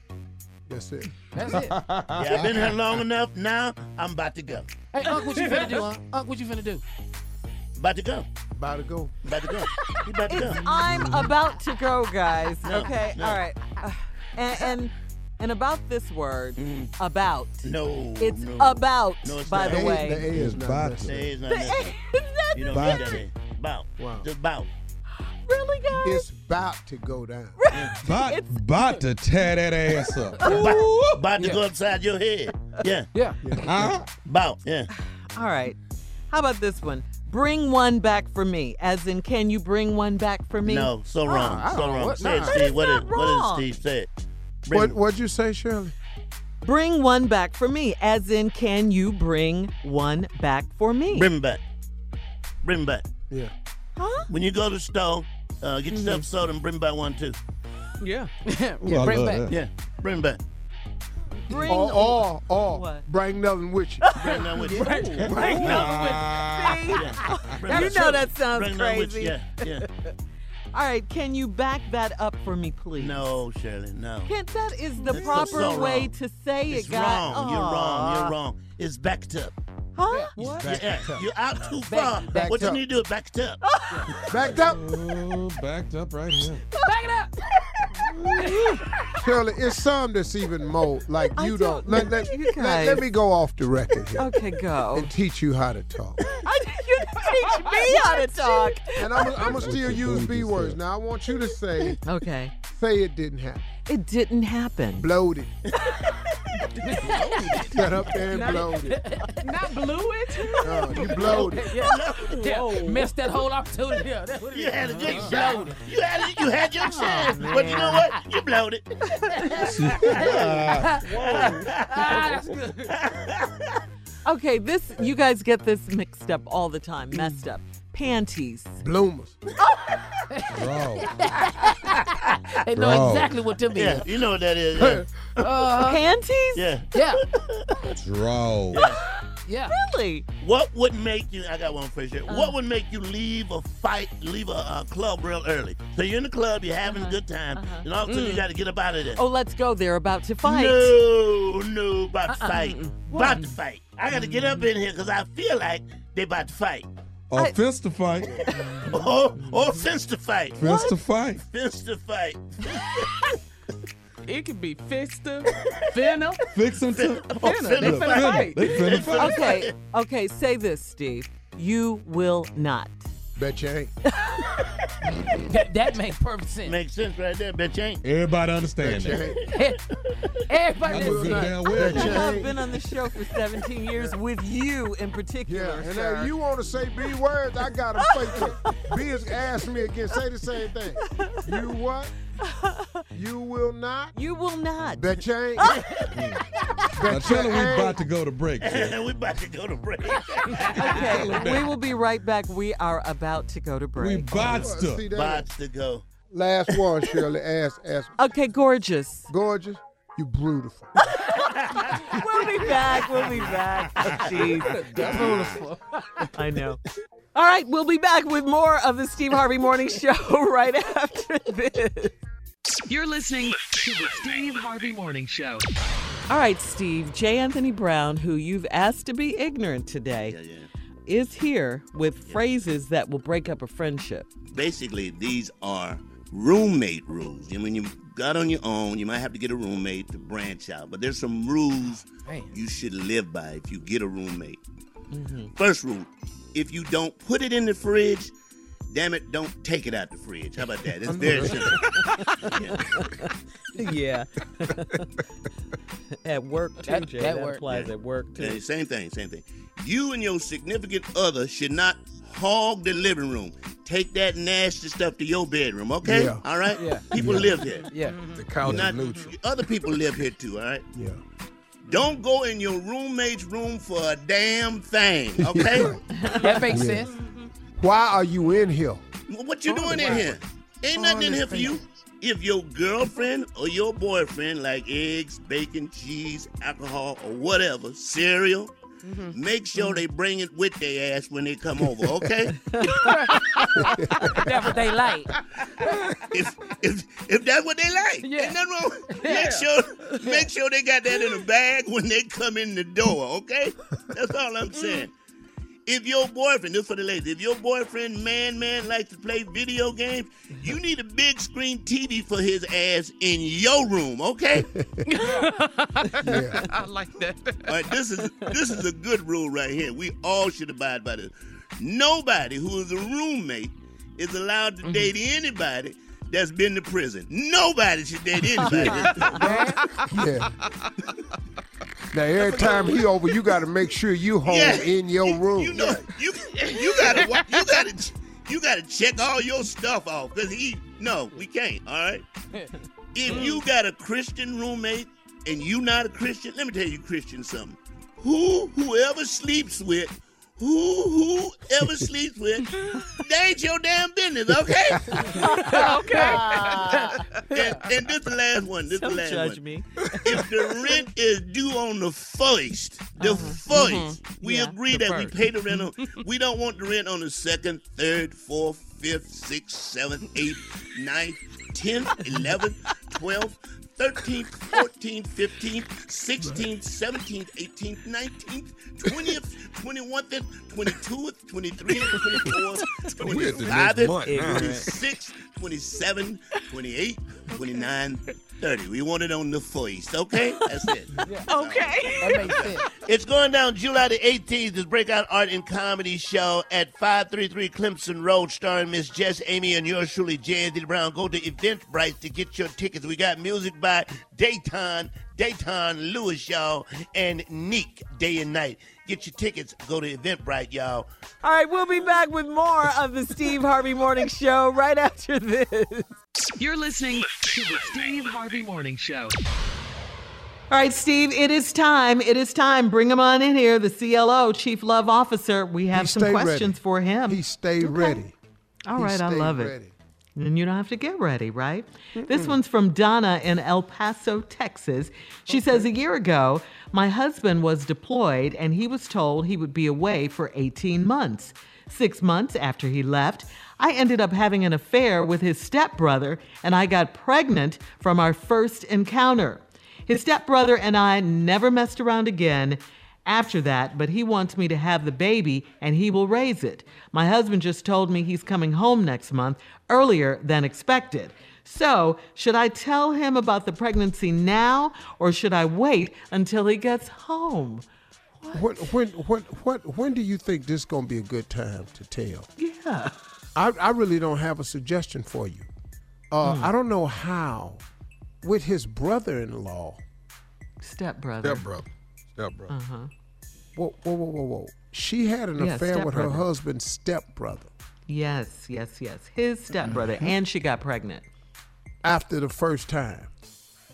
That's it. That's it. Yeah, I've been here long enough. Now I'm about to go. Hey, Unc, what you finna do, Unc? Unc, what you finna do? About to go. About to go. About to go. You about to it's go. I'm about to go, guys. No, okay, no. All right. Uh, and, and and about this word, mm. about. No, It's no. about, no, it's by the, the way. The A is about. The A is not necessary. You don't need that A. About. Wow. Just about. Really, guys? It's about to go down. About right. to tear that ass up. About to yeah. go upside your head. Yeah. Yeah. Uh-huh. About. Yeah. All right. How about this one? Bring one back for me. As in, can you bring one back for me? No, so wrong. Oh, so wrong. What, say no. it, Steve. What, is, what did Steve say? Bring what What'd you say, Shirley? Bring one back for me. As in, can you bring one back for me? Bring back. Bring back. Yeah. Huh? When you go to the store, Uh, get yourself mm-hmm. soda and bring back one, too. Yeah. yeah Ooh, bring back. That. Yeah, bring back. Bring Or, or, or what? Bring nothing with you. Bring nothing with you. Bring nothing with you. Yeah. You know that sounds bring crazy. Yeah, yeah. All right, can you back that up for me, please? No, Shirley, no. Can't, that is the That's proper so way to say it's it, guys. Wrong. You're wrong. You're wrong. It's backed up. Huh? What? Yeah, you're out too far. Back, back what you up. Need to do is back it up. Backed up? Oh, backed up right here. Back it up. Shirley, it's some that's even more like you I don't. don't let, let, you let, let me go off the record here. Okay, go. And teach you how to talk. You teach me how to talk. And I'm going to still use B words. Now, I want you to say, okay. Say it didn't happen. It didn't happen. Bloated. Shut up there and blow it. Not blew it? No, you blowed it. Yeah, yeah. Missed that whole opportunity. Yeah, that you, had uh-huh. you, blowed it. You had it. You had your chance. Oh, but you know what? You blowed it. uh, whoa. Ah, that's good. Okay, this, you guys get this mixed up all the time, messed up. Panties. Bloomers. Bro. They know Bro. Exactly what them yeah, is. You know what that is. Yeah. Uh, Panties? Yeah. Yeah. Draw. Yeah. Yeah. Really? What would make you, I got one for you. Uh, what would make you leave a fight, leave a uh, club real early? So you're in the club, you're having uh-huh, a good time, uh-huh. and all of a sudden mm. you got to get up out of there. Oh, let's go. They're about to fight. No, no, about uh-uh. to fight. What? About to fight. I got to get up in here because I feel like they about to fight. Or I... fence to fight. or, or fence to fight. Fence to fight. Fence to fight. It could be fixer, finna, fixin' to, finna. They finna fight. They finna fight. Okay, okay. Say this, Steve. You will not. Bet you ain't. that, that makes perfect sense. Makes sense right there. Bet you ain't. Everybody understand that. Everybody understand. Well. I've been on the show for seventeen years with you in particular. Yeah, and sir. Now you want to say B words? I got to fake it. B is asked me again. Say the same thing. You what? You will not. You will not. Bet you ain't. Now tell her we're about to go to break. We're about to go to break. Okay, we will be right back. We are about to go to break. We bots to. See, bots to go. Last one, Shirley. Ask, ask. Okay, gorgeous. Gorgeous. You beautiful. We'll be back. We'll be back. Jeez. Beautiful. I know. All right, we'll be back with more of the Steve Harvey Morning Show right after this. You're listening to the Steve Harvey Morning Show. All right, Steve, J. Anthony Brown, who you've asked to be ignorant today, yeah, yeah. is here with yeah. phrases that will break up a friendship. Basically, these are roommate rules. And when you got on your own, you might have to get a roommate to branch out. But there's some rules Man. you should live by if you get a roommate. Mm-hmm. First rule. If you don't put it in the fridge, damn it, don't take it out the fridge. How about that? It's very simple. Yeah. At work, too, that, Jay. That, that applies yeah. at work, too. Yeah, same thing, same thing. You and your significant other should not hog the living room. Take that nasty stuff to your bedroom, okay? Yeah. All right? Yeah. People yeah. live here. Yeah. The couch is neutral. Other people live here, too, all right? Yeah. Don't go in your roommate's room for a damn thing, okay? That makes yeah. sense. Why are you in here? What you doing in here? Ain't nothing in here for you. If your girlfriend or your boyfriend like eggs, bacon, cheese, alcohol, or whatever, cereal, mm-hmm. make sure mm-hmm. they bring it with their ass when they come over, okay? That's what they like. If if if that's what they like, yeah. ain't nothing wrong. Yeah. Make sure yeah. make sure they got that in a bag when they come in the door, okay? That's all I'm saying. If your boyfriend, this is for the ladies, if your boyfriend, man, man, likes to play video games, you need a big screen T V for his ass in your room, okay? Yeah. I like that. All right, this is this is a good rule right here. We all should abide by this. Nobody who is a roommate is allowed to mm-hmm. date anybody that's been to prison. Nobody should date anybody. Yeah. Now, every time he over, you got to make sure you home yeah. in your room. You, you know, you you got to you got to you got to check all your stuff off because he no, we can't. All right. If you got a Christian roommate and you not a Christian, let me tell you, Christian, something. Who whoever sleeps with, who whoever sleeps with, that ain't your damn business. Okay. Okay. And, and this is the last one. This Don't the last judge one. me. If the rent is due on the first, the uh-huh. first, mm-hmm. we yeah, agree that first. we pay the rent on. We don't want the rent on the second, third, fourth, fifth, sixth, seventh, eighth, ninth, tenth, eleventh, twelfth, thirteenth, fourteenth, fifteenth, sixteenth, seventeenth, eighteenth, nineteenth, twentieth, twenty-first, twenty-second, twenty-third, twenty-fourth, twenty-fifth, twenty-sixth, twenty-seventh, twenty-eighth, twenty-ninth, thirtieth. We want it on the first, okay? That's it. Yeah. Okay. That makes sense. It's going down July the eighteenth, this breakout art and comedy show at five thirty-three Clemson Road, starring Miss Jess, Amy, and yours truly, J. Anthony Brown. Go to Eventbrite to get your tickets. We got music by Dayton, Dayton, Lewis, y'all, and Neek, Day and Night. Get your tickets. Go to Eventbrite, y'all. All right, we'll be back with more of the Steve Harvey Morning Show right after this. You're listening to the Steve Harvey Morning Show. All right, Steve, it is time. It is time. Bring him on in here, the C L O, Chief Love Officer. We have he some questions ready. for him. He stay okay. ready. All right, I love ready. it. Then you don't have to get ready, right? Mm-mm. This one's from Donna in El Paso, Texas. She okay. says, a year ago, my husband was deployed and he was told he would be away for eighteen months. Six months after he left, I ended up having an affair with his stepbrother and I got pregnant from our first encounter. His stepbrother and I never messed around again after that, but he wants me to have the baby and he will raise it. My husband just told me he's coming home next month, earlier than expected. So, should I tell him about the pregnancy now or should I wait until he gets home? What? What, when, what, what, when do you think this is going to be a good time to tell? Yeah. I, I really don't have a suggestion for you. Uh, mm. I don't know how, with his brother-in-law. Stepbrother. Stepbrother. Stepbrother. Uh-huh. Whoa, whoa, whoa, whoa, whoa. She had an yeah, affair with her husband's stepbrother. Yes, yes, yes. His stepbrother. Mm-hmm. And she got pregnant. After the first time.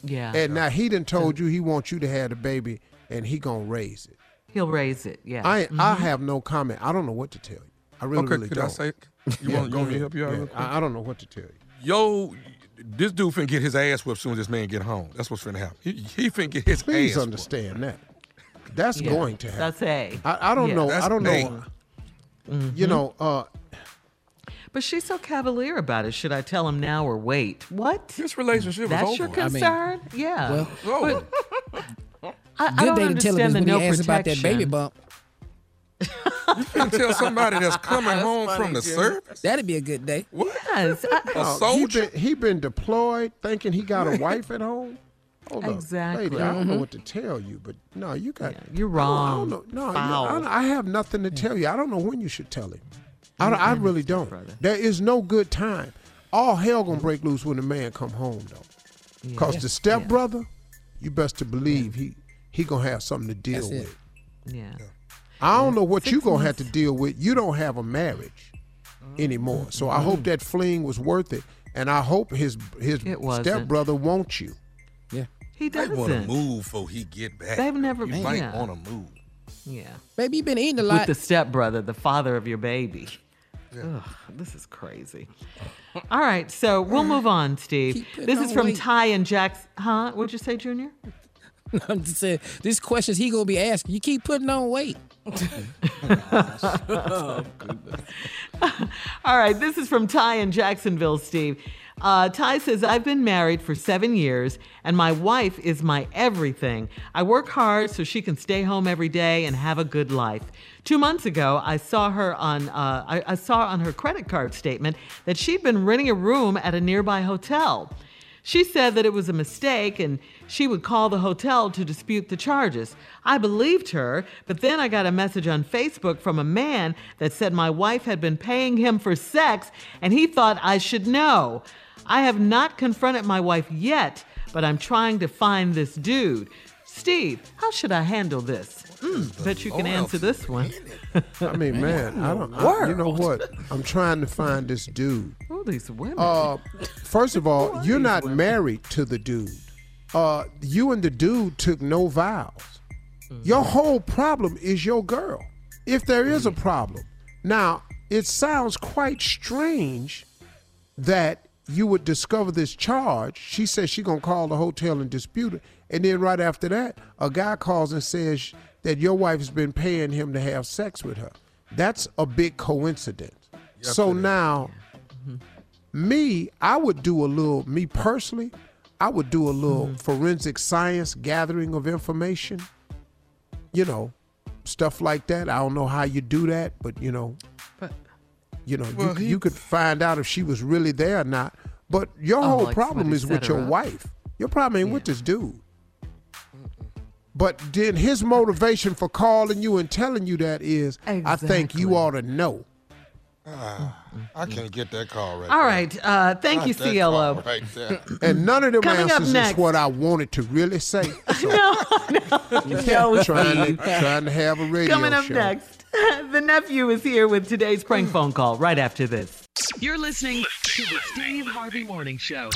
Yeah. And now he done told so, you he wants you to have the baby and he going to raise it. He'll raise it, yeah. I mm-hmm. I have no comment. I don't know what to tell you. I really, okay, really don't. Okay, could I say? You yeah, want, you want me to help you out? Yeah. I, I don't know what to tell you. Yo, this dude finna get his ass whipped soon as this man get home. That's what's finna happen. He, he finna get his Please ass Please understand whipped. that. That's yeah, going to happen. That's A. I, I don't yeah. know. That's I don't a. know. Mm-hmm. You know. Uh, but she's so cavalier about it. Should I tell him now or wait? What? This relationship that's is over. That's your concern? I mean, yeah. Well, oh. but, I, good I don't day to tell him when no he asks about that baby bump. You can tell somebody that's coming that's home funny, from the Jim. service. That'd be a good day. What? Yes, I, a soldier? He been, he been deployed thinking he got a wife at home. Hold exactly. up, lady, mm-hmm. I don't know what to tell you, but no, you got. Yeah, you're wrong. I don't, I don't know. No, no I, don't, I have nothing to tell you. I don't know when you should tell him. I, don't, I really don't. Brother. There is no good time. All hell gonna break loose when the man come home though, yeah. cause the stepbrother, yeah. you best to believe yeah. he. He gonna have something to deal with. Yeah. I don't yeah. know what Six you gonna months. have to deal with. You don't have a marriage mm-hmm. anymore. So I mm-hmm. hope that fling was worth it. And I hope his his stepbrother wants you. Yeah. He doesn't. They wanna move before he get back. They've never been. You might yeah. wanna move. Yeah. Baby, you been eating a lot. With the stepbrother, the father of your baby. Yeah. Ugh, this is crazy. All right, so we'll move on, Steve. This is from weight. Ty and Jackson. Huh? What'd you say, Junior? I'm just saying, these questions he gonna be asking. You keep putting on weight. Oh, goodness. All right, this is from Ty in Jacksonville, Steve. Uh, Ty says, I've been married for seven years, and my wife is my everything. I work hard so she can stay home every day and have a good life. Two months ago, I saw her on uh, I, I saw on her credit card statement that she'd been renting a room at a nearby hotel. She said that it was a mistake and she would call the hotel to dispute the charges. I believed her, but then I got a message on Facebook from a man that said my wife had been paying him for sex and he thought I should know. I have not confronted my wife yet, but I'm trying to find this dude. Steve, how should I handle this? Mm, bet you can answer this one. I mean, man, I don't know. You know what? I'm trying to find this dude. Who these women? Uh, first of all, you're not women? married to the dude. Uh, you and the dude took no vows. Mm-hmm. Your whole problem is your girl, if there is a problem. Now, it sounds quite strange that you would discover this charge. She says she's going to call the hotel and dispute it. And then right after that, a guy calls and says that your wife's been paying him to have sex with her. That's a big coincidence. Yep, so now, yeah. mm-hmm. me, I would do a little, me personally, I would do a little mm-hmm. forensic science gathering of information, you know, stuff like that. I don't know how you do that, but you know, but, you know, well, you, he, you could find out if she was really there or not. But your oh, whole like problem is with your up. wife. Your problem ain't yeah. with this dude. But then his motivation for calling you and telling you that is, exactly. I think you ought to know. Uh, I can't get that call right All now. right. Uh, thank Not you, C L O. Right and none of them Coming answers is what I wanted to really say. So. no, no. no trying, to, trying to have a radio show. Coming up show. next, the nephew is here with today's prank phone call right after this. You're listening to the Steve Harvey Morning Show.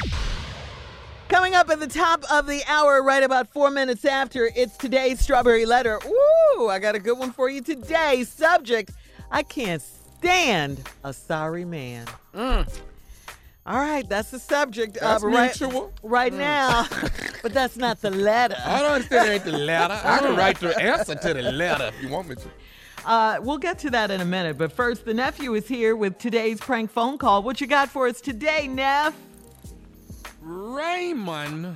Coming up at the top of the hour, right about four minutes after, it's today's Strawberry Letter. Ooh, I got a good one for you today. Subject, I can't stand a sorry man. Mm. All right, that's the subject that's uh, right, right mm. now, but that's not the letter. I don't understand it ain't the letter. I can write the answer to the letter if you want me to. Uh, we'll get to that in a minute, but first, the nephew is here with today's prank phone call. What you got for us today, Neff? Raymond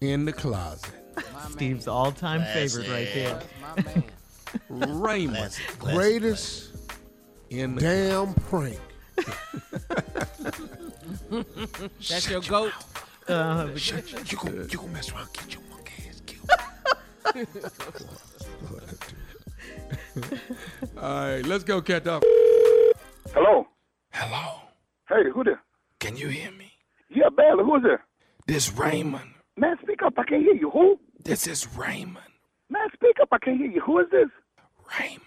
in the closet. My Steve's man. all-time that's favorite right there. That's my man. Raymond, that's, that's greatest in the damn prank. That's your goat. Uh, you gonna you gonna mess around, get your monkey ass killed. All right, let's go catch up. Hello. Hello. Hey, who there? Can you hear me? Yeah, barely. Who's there? This Raymond. Man, speak up. I can't hear you. Who? This is Raymond. Man, speak up. I can't hear you. Who is this? Raymond.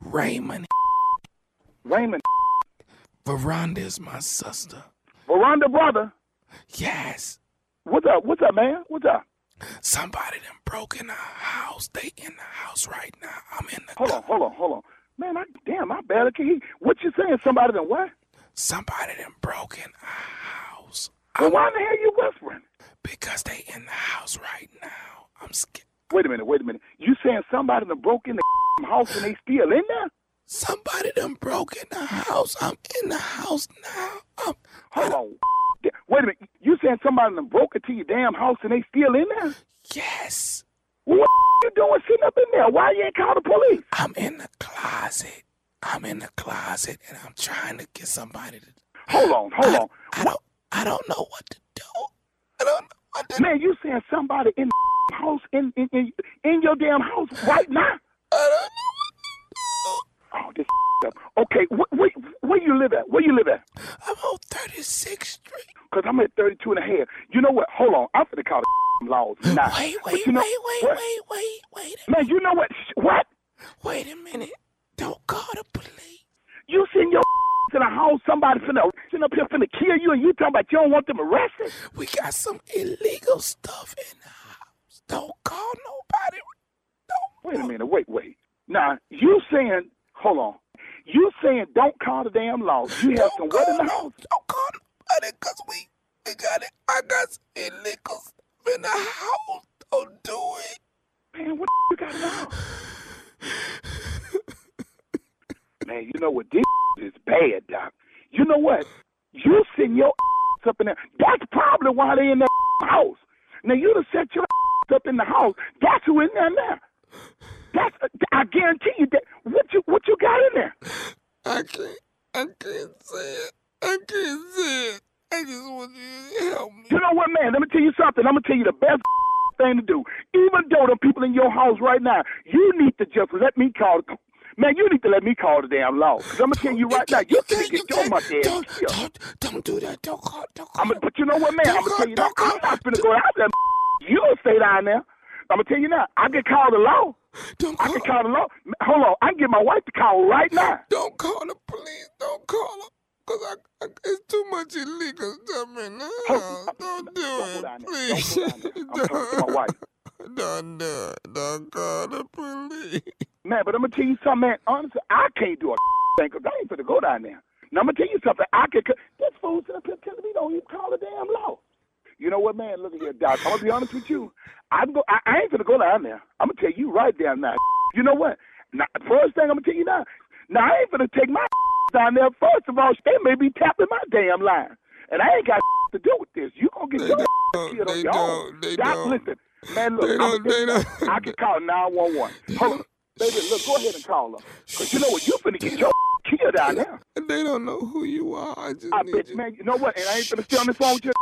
Raymond. Raymond. Veranda is my sister. Veranda, brother? Yes. What's up? What's up, man? What's up? Somebody done broke in our house. They in the house right now. I'm in the... Hold on, hold on, hold on. Man, I, damn, I barely can hear. What you saying? Somebody done what? Somebody done broke in our house. Well, why in the hell you whispering? Because they in the house right now. I'm scared. Wait a minute, wait a minute. You saying somebody done broke in the house and they still in there? Somebody done broke in the house. I'm in the house now. I'm, Hold I'm, on. Wait a minute. You saying somebody done broke into your damn house and they still in there? Yes. What the you doing sitting up in there? Why you ain't call the police? I'm in the closet. I'm in the closet and I'm trying to get somebody to... Hold on, hold I, on. I don't, I don't know what to do. I don't know what to do. Man, you saying somebody in the house, in, in, in, in your damn house right now? I don't know. Oh, this up. Okay, wh wh where you live at? Where you live at? I'm on thirty-sixth Street. Because I'm at thirty-two and a half. You know what? Hold on. I'm finna call the laws now. Wait, wait, wait, wait, wait, wait, wait. Man, you know what? What? Wait a minute. Don't call the police. You send your in a house, somebody finna up here finna kill you, and you talking about you don't want them arrested? We got some illegal stuff in the house. Don't call nobody. Don't wait a minute. Wait, wait. Now, you saying... Hold on. You saying don't call the damn law. You have some what in the house? Don't call nobody because we, we got it. I got illegal stuff in the house. Don't do it. Man, what the you got in the house? Man, you know what? This is bad, Doc. You know what? You send your up in there. That's probably why they in that house. Now, you done set your up in the house. That's who in there now. That's, I guarantee you that. What you what you got in there? I can't, I can't say it. I can't say it. I just want you to help me. You know what, man? Let me tell you something. I'm gonna tell you the best thing to do. Even though the people in your house right now, you need to just let me call. Man, you need to let me call the damn law. Cause I'm gonna tell you right now, you can get your monkey ass killed. Don't, don't, don't do that. Don't call. Don't call. I'm gonna, but you know what, man? Don't I'm gonna tell you that. I'm not gonna go out there. You don't stay down there. I'm gonna tell you now. I can call the law. Don't call. I can call the law. Hold on. I can get my wife to call right now. Don't call the police. Don't call them. Because I, I, it's too much illegal stuff in the house. Don't do it, please. Don't call my wife. Don't do it. Don't call the police. Man, but I'm going to tell you something, man. Honestly, I can't do a thing because I ain't going to go down there. Now, I'm going to tell you something. I can. This fool sitting up here telling me don't even call the damn law. You know what, man? Look at here, Doc. I'm going to be honest with you. I'm go, I, I ain't going to go down there. I'm going to tell you right down now. You know what? Now, first thing I'm going to tell you now. Now, I ain't going to take my down there. First of all, they may be tapping my damn line. And I ain't got to do with this. You going to get your killed on your own. Doc, listen. Man, look. Don't, they don't. I can call nine one one. Hold on. Baby, look, go ahead and call her. Because you know what? You finna get your killed out there. They don't know who you are. I just I need bet, you. Man, you know what? And I ain't going to stay on the phone with you.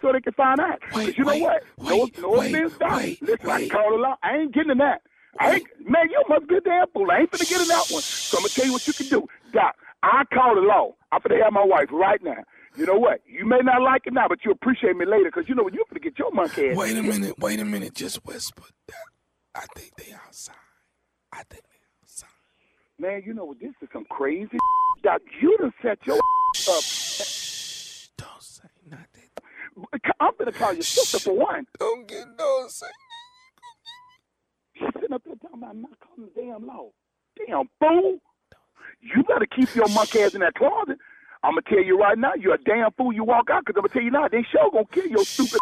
So they can find out. Wait, you know wait, what? Wait, no no wait, offense, Doc. Wait, Listen, wait. I call a lot. I ain't getting in that. I ain't, man, you must be a damn fool. I ain't finna get in that one. So I'm gonna tell you what you can do. Doc, I call the law. I'm finna have my wife right now. You know what? You may not like it now, but you appreciate me later because you know what? You're finna get your monkey ass. Wait a minute. Wait a minute. Just whisper. I think they outside. I think they outside. Man, you know what? This is some crazy Doc, you done set your up. Shh, don't say nothing. I'm gonna call your sister for one. Don't get no say. She's sitting up there talking about not calling the damn law. Damn fool! You better keep your muck ass in that closet. I'm going to tell you right now, you're a damn fool you walk out, because I'm going to tell you now, they sure going to kill your stupid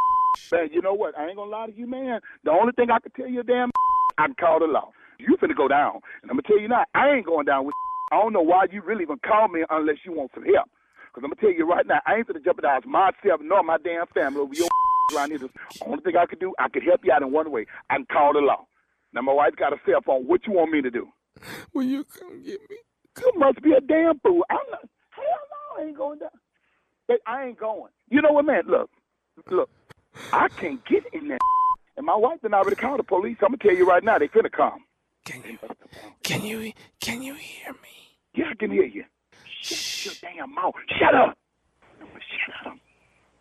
man. You know what? I ain't going to lie to you, man. The only thing I can tell you, damn, I can call the law. You finna go down. And I'm going to tell you now, I ain't going down with I don't know why you really going to call me unless you want some help. Because I'm going to tell you right now, I ain't finna jeopardize myself nor my damn family over your around here. The only thing I could do, I could help you out in one way. I can call the law. Now, my wife's got a cell phone. What you want me to do? Will you come get me? You must be a damn fool. I'm not. Hell no, I ain't going down. But I ain't going. You know what, man? Look, look, I can't get in that. And my wife and I already called the police. I'm gonna tell you right now, they finna come. Can you? Can you? Can you hear me? Yeah, I can hear you. Shut Shh. your damn mouth. Shut up. Shut up.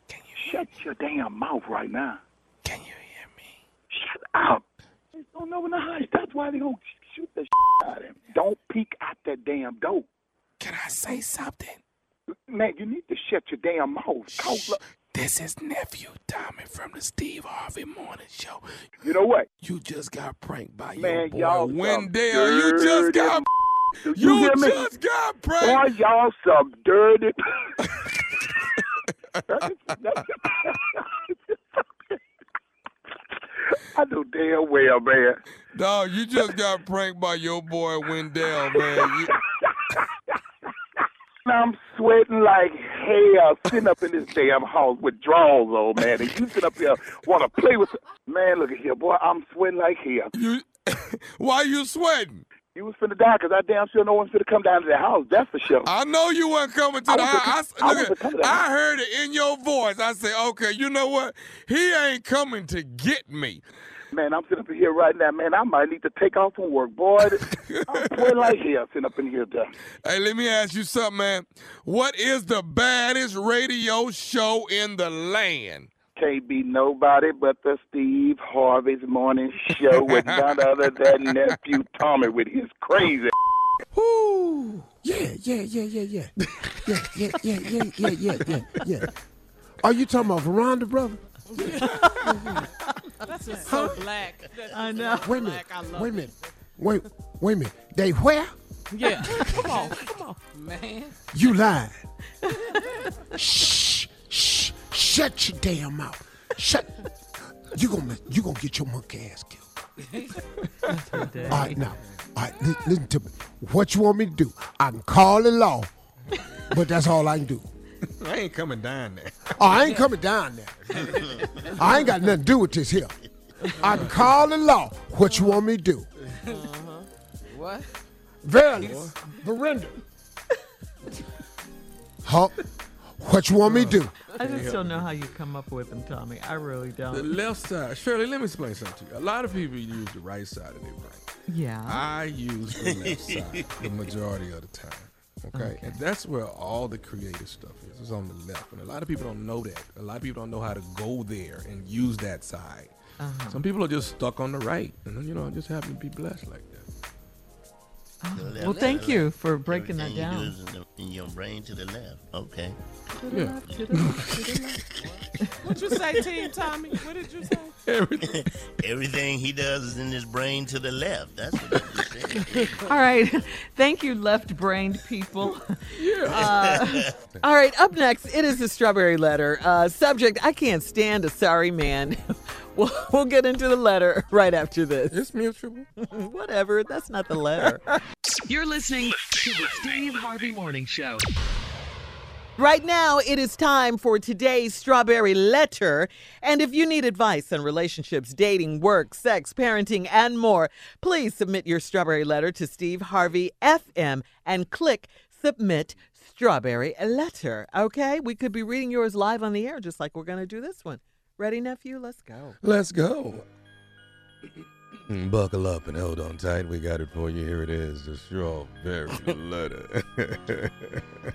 Can you? Shut your damn mouth right now. Can you hear me? Shut up. They don't know when to hide. That's why they gonna shoot the shit out of him. Don't peek out that damn door. Can I say something? Man, you need to shut your damn mouth. Shh. This is nephew Tommy from the Steve Harvey Morning Show. You know what? You just got pranked by man, your boy Wendell. You just got. You, you just got pranked. Boy, y'all some dirty. I do damn well, man. Dog, you just got pranked by your boy Wendell, man. You... I'm sweating like hell sitting up in this damn house with drawers on, man. And you sit up here want to play with... Man, look at here, boy. I'm sweating like hell. You... Why you sweating? You was finna die because I damn sure no one's finna come down to the house. That's for sure. I know you weren't coming to the house. I, I, I, look at, I heard it in your voice. I said, okay, you know what? He ain't coming to get me. Man, I'm sitting up in here right now, man. I might need to take off from work, boy. I'm playing like hell sitting up in here, though. Hey, let me ask you something, man. What is the baddest radio show in the land? Can't be nobody but the Steve Harvey's Morning Show with none other than nephew Tommy with his crazy. Whoo! Yeah, yeah, yeah, yeah, yeah, yeah, yeah, yeah, yeah, yeah, yeah, yeah, yeah. Are you talking about Veranda, brother? That's just so huh? black. That's I know. So wait a minute. Wait a minute. Wait, wait a minute. They where? Yeah. Come on, come on, man. You lied. Shh. Shh. Shut your damn mouth. Shut. You gonna you gonna get your monkey ass killed. All right, now. All right, li listen to me. What you want me to do? I can call the law, but that's all I can do. I ain't coming down there. Oh, I ain't coming down there. I ain't got nothing to do with this here. I can call the law. What you want me to do? Uh-huh. What? Verily, Verinder. Huh? What you want me to do? I just don't know how you come up with them, Tommy. I really don't. The left side. Shirley, let me explain something to you. A lot of people use the right side of their brain. Yeah. I use the left side the majority of the time. Okay? Okay, and that's where all the creative stuff is. It's on the left, and a lot of people don't know that. A lot of people don't know how to go there and use that side. Uh-huh. Some people are just stuck on the right, and you know, I just happen to be blessed like that. Oh. Well, thank you for breaking Everything that down. You do is in, in your brain to the left, okay? To the yeah. left, to the left, to the left. What'd you say, Team Tommy? What did you say? Everything. Everything he does is in his brain to the left. That's what I'm saying. All right. Thank you, left-brained people. Yeah. Uh, all right. Up next, it is the Strawberry Letter. Uh, subject, I can't stand a sorry man. We'll, we'll get into the letter right after this. It's mutual. Whatever. That's not the letter. You're listening to the Steve Harvey Morning Show. Right now, it is time for today's Strawberry Letter. And if you need advice on relationships, dating, work, sex, parenting, and more, please submit your Strawberry Letter to Steve Harvey F M and click Submit Strawberry Letter. Okay? We could be reading yours live on the air, just like we're going to do this one. Ready, nephew? Let's go. Let's go. Buckle up and hold on tight. We got it for you. Here it is, the Strawberry Letter.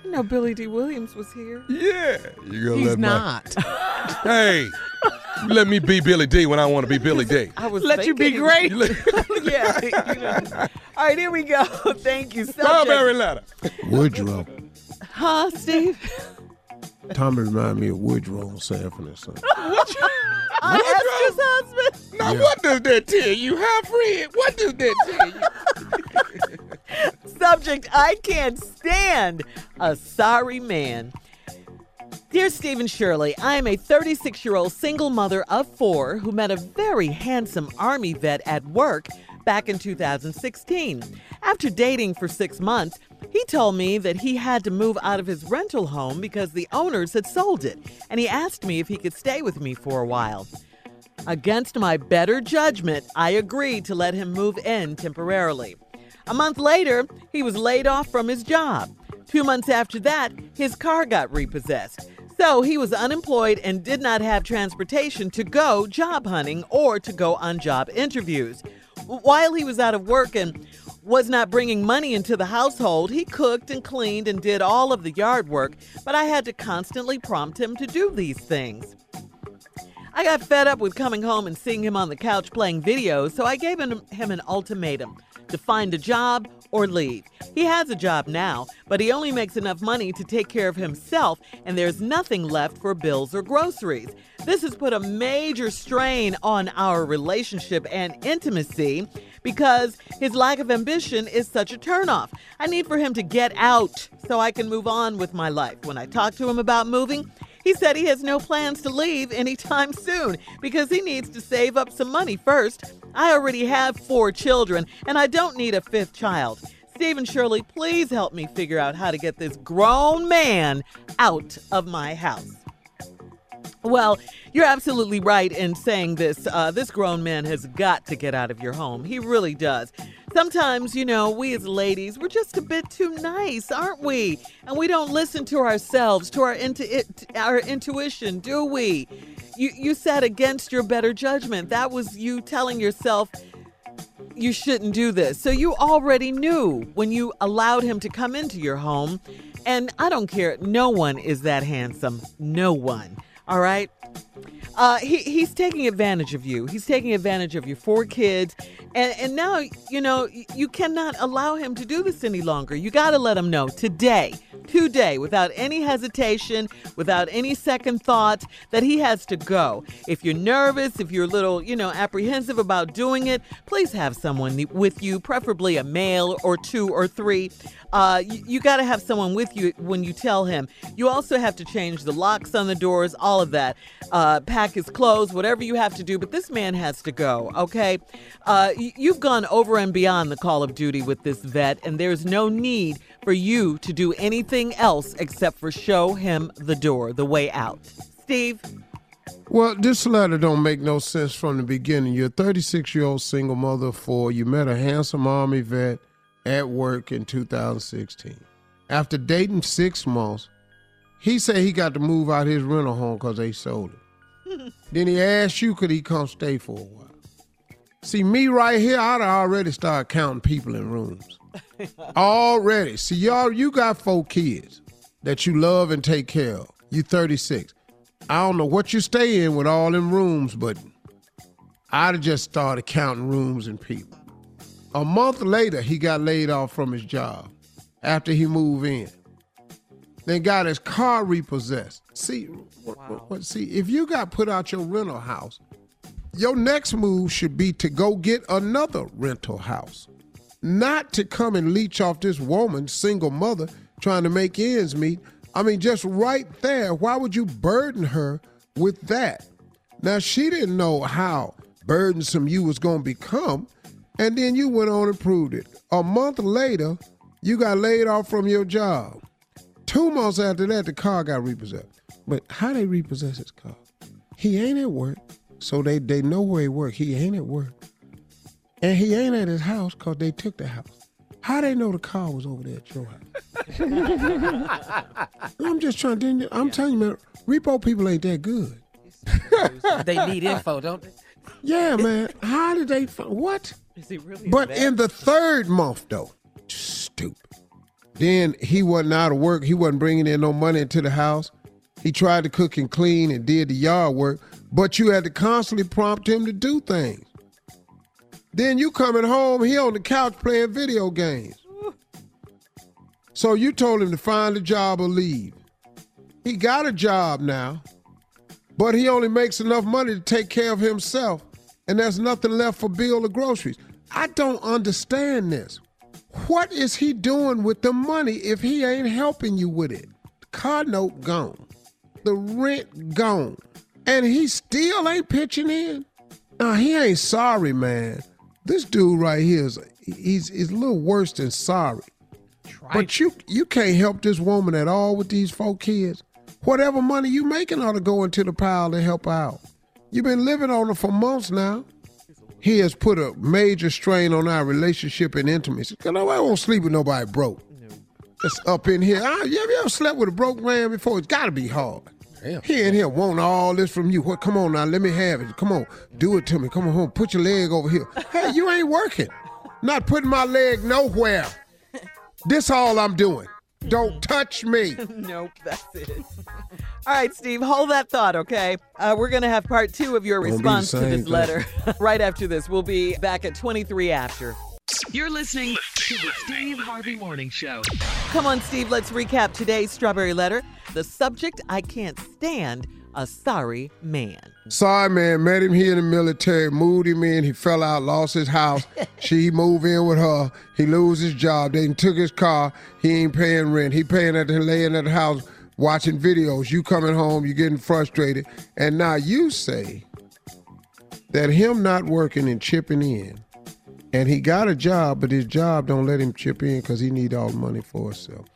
You know, Billy D. Williams was here. Yeah. You gonna He's let not. My... Hey, let me be Billy D when I want to be Billy D. I was let you be great. Was... yeah. You know. All right, here we go. Thank you so much. Strawberry Letter. Woodrow. Huh, Steve? Tommy remind me of Woodrow on Sanford and Son. What you... I asked his husband. Now, yeah. What does that tell you? How free? What does that tell you? subject I can't stand, a sorry man. Dear Steve and Shirley, I am a thirty-six-year-old single mother of four who met a very handsome Army vet at work back in two thousand sixteen. After dating for six months, he told me that he had to move out of his rental home because the owners had sold it, and he asked me if he could stay with me for a while. Against my better judgment, I agreed to let him move in temporarily. A month later, he was laid off from his job. Two months after that, his car got repossessed. So he was unemployed and did not have transportation to go job hunting or to go on job interviews. While he was out of work and was not bringing money into the household, he cooked and cleaned and did all of the yard work, but I had to constantly prompt him to do these things. I got fed up with coming home and seeing him on the couch playing videos, so I gave him, him an ultimatum to find a job or leave. He has a job now, but he only makes enough money to take care of himself, and there's nothing left for bills or groceries. This has put a major strain on our relationship and intimacy because his lack of ambition is such a turnoff. I need for him to get out so I can move on with my life. When I talk to him about moving, he said he has no plans to leave anytime soon because he needs to save up some money first. I already have four children, and I don't need a fifth child. Steve and Shirley, please help me figure out how to get this grown man out of my house. Well, you're absolutely right in saying this. Uh, this grown man has got to get out of your home. He really does. Sometimes, you know, we as ladies, we're just a bit too nice, aren't we? And we don't listen to ourselves, to our intu- our intuition, do we? You, you said against your better judgment. That was you telling yourself you shouldn't do this. So you already knew when you allowed him to come into your home. And I don't care. No one is that handsome. No one. All right. Uh, he, he's taking advantage of you. He's taking advantage of your four kids. And, and now, you know, you cannot allow him to do this any longer. You got to let him know today, today, without any hesitation, without any second thought, that he has to go. If you're nervous, if you're a little, you know, apprehensive about doing it, please have someone with you, preferably a male or two or three. Uh, you you got to have someone with you when you tell him. You also have to change the locks on the doors, all of that. Uh, pack his clothes, whatever you have to do, but this man has to go, okay? Uh, you've gone over and beyond the call of duty with this vet, and there's no need for you to do anything else except for show him the door, the way out. Steve? Well, this letter don't make no sense from the beginning. You're a thirty-six-year-old single mother of four. You met a handsome Army vet at work in two thousand sixteen. After dating six months, he said he got to move out his rental home because they sold it. Then he asked you, could he come stay for a while? See, me right here, I'd already started counting people in rooms. Already. See, y'all, you got four kids that you love and take care of. You thirty-six. I don't know what you stay in with all them rooms, but I'd have just started counting rooms and people. A month later, he got laid off from his job after he moved in. Then got his car repossessed. See, wow. what, see, if you got put out your rental house, your next move should be to go get another rental house, not to come and leech off this woman, single mother, trying to make ends meet. I mean, just right there, why would you burden her with that? Now, she didn't know how burdensome you was going to become, and then you went on and proved it. A month later, you got laid off from your job. Two months after that, the car got repossessed. But how they repossess his car? He ain't at work, so they, they know where he work. He ain't at work. And he ain't at his house because they took the house. How they know the car was over there at your house? I'm just trying to, I'm yeah. telling you, man, repo people ain't that good. They need info, don't they? Yeah, man. How did they, what? Is it really but bad? In the third month, though, stupid. Then he wasn't out of work. He wasn't bringing in no money into the house. He tried to cook and clean and did the yard work, but you had to constantly prompt him to do things. Then you coming home, he on the couch playing video games. So you told him to find a job or leave. He got a job now, but he only makes enough money to take care of himself, and there's nothing left for bill or groceries. I don't understand this. What is he doing with the money if he ain't helping you with it? Car note gone. The rent gone. And he still ain't pitching in? Now, he ain't sorry, man. This dude right here is he's, he's a little worse than sorry. Right. But you you can't help this woman at all with these four kids. Whatever money you making ought to go into the pile to help her out. You've been living on her for months now. He has put a major strain on our relationship and intimacy. Cause I won't sleep with nobody broke. That's no. Up in here. I, you ever slept with a broke man before? It's got to be hard. Damn. He in here wanting all this from you. What? Come on now, let me have it. Come on, do it to me. Come on home, put your leg over here. Hey, you ain't working. Not putting my leg nowhere. This all I'm doing. Don't touch me. Nope, that's it. All right, Steve, hold that thought, okay? Uh, we're going to have part two of your Don't response to this letter right after this. We'll be back at twenty-three after. You're listening to the Steve Harvey Morning Show. Come on, Steve, let's recap today's Strawberry Letter. The subject, I can't stand a sorry man. Sorry man, met him here in the military, moved him in, he fell out, lost his house. She moved in with her, he lose his job, they took his car, he ain't paying rent, he paying at the laying at the house, watching videos, you coming home, you getting frustrated. And now you say that him not working and chipping in, and he got a job, but his job don't let him chip in because he need all the money for himself.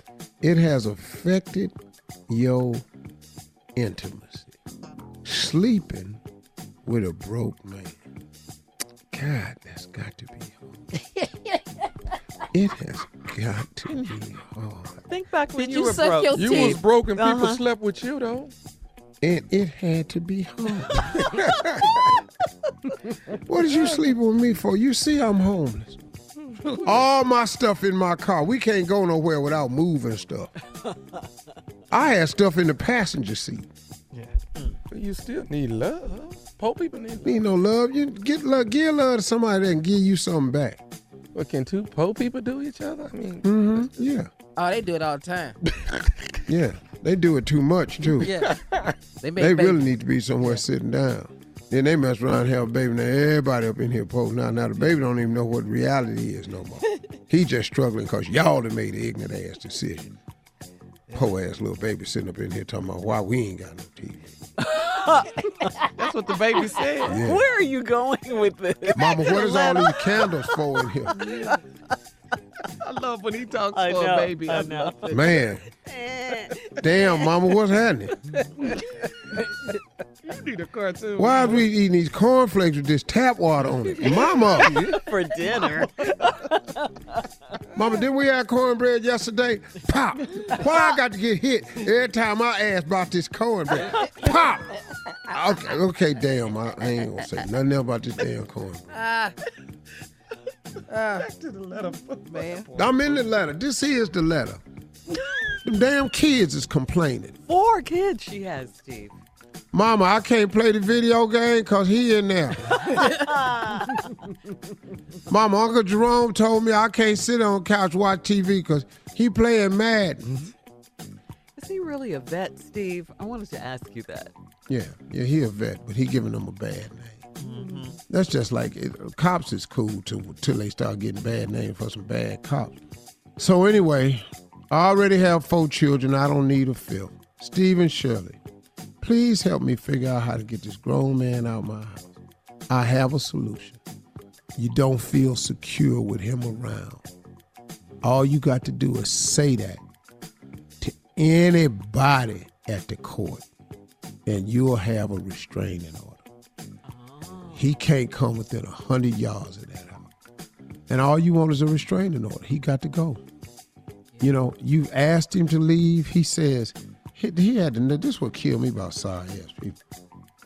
It has affected your intimacy. Sleeping with a broke man. God, that's got to be hard. It has got to be hard. Think back when you, you were broke. You was broke and uh-huh. people slept with you, though. And it had to be hard. What did you sleep with me for? You see I'm homeless. All my stuff in my car. We can't go nowhere without moving stuff. I had stuff in the passenger seat. Yeah. You still need love. Poor people need love. Need no love. You get love, give love to somebody that can give you something back. What, can two poor people do each other? I mean, mm-hmm. just... yeah. Oh, they do it all the time. Yeah, they do it too much too. Yeah, they, make they really need to be somewhere yeah. sitting down. Then they mess around and have a baby. Now everybody up in here poor. Now, now the baby don't even know what reality is no more. He just struggling because y'all done made an ignorant ass decision. Poor ass little baby sitting up in here talking about why we ain't got no T V. That's what the baby said. Yeah. Where are you going with this? Mama, what is all these candles for in here? Yeah. I love when he talks I for know, a baby. I, I know. Love it. Man. Damn, Mama, what's happening? You need a cartoon. Why are we eating these cornflakes with this tap water on it? Mama. For dinner. Mama, didn't we have cornbread yesterday? Pop. Why I got to get hit every time I ask about this cornbread? Pop. Okay, okay, damn. I, I ain't going to say nothing else about this damn cornbread. Uh, uh, Back to the letter. Man. I'm in the letter. This is the letter. Them damn kids is complaining. Four kids she has, Steve. Mama, I can't play the video game because he in there. Mama, Uncle Jerome told me I can't sit on couch watch T V because he playing Madden. Is he really a vet, Steve? I wanted to ask you that. Yeah, yeah, he a vet, but he giving them a bad name. Mm-hmm. That's just like, it, cops is cool till, till they start getting bad names for some bad cops. So anyway, I already have four children. I don't need a fifth. Steve and Shirley. Please help me figure out how to get this grown man out of my house. I have a solution. You don't feel secure with him around. All you got to do is say that to anybody at the court, and you'll have a restraining order. Oh. He can't come within one hundred yards of that house. And all you want is a restraining order. He got to go. You know, you asked him to leave. He says... He, he had to know, this is what killed me about sorry ass people.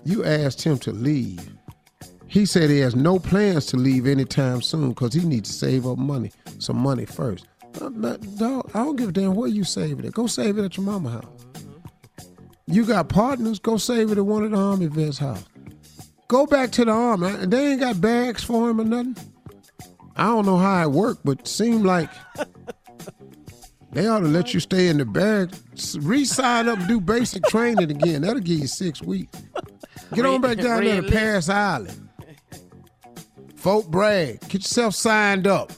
You asked him to leave. He said he has no plans to leave anytime soon because he needs to save up money, some money first. I'm not, dog, I don't give a damn where you save it at. Go save it at your mama's house. You got partners, go save it at one of the Army vets' house. Go back to the Army. They ain't got bags for him or nothing. I don't know how it worked, but it seemed like... They ought to let you stay in the bag, re-sign up and do basic training again. That'll give you six weeks. Get on back down really? There to Paris Island. Folk brag. Get yourself signed up.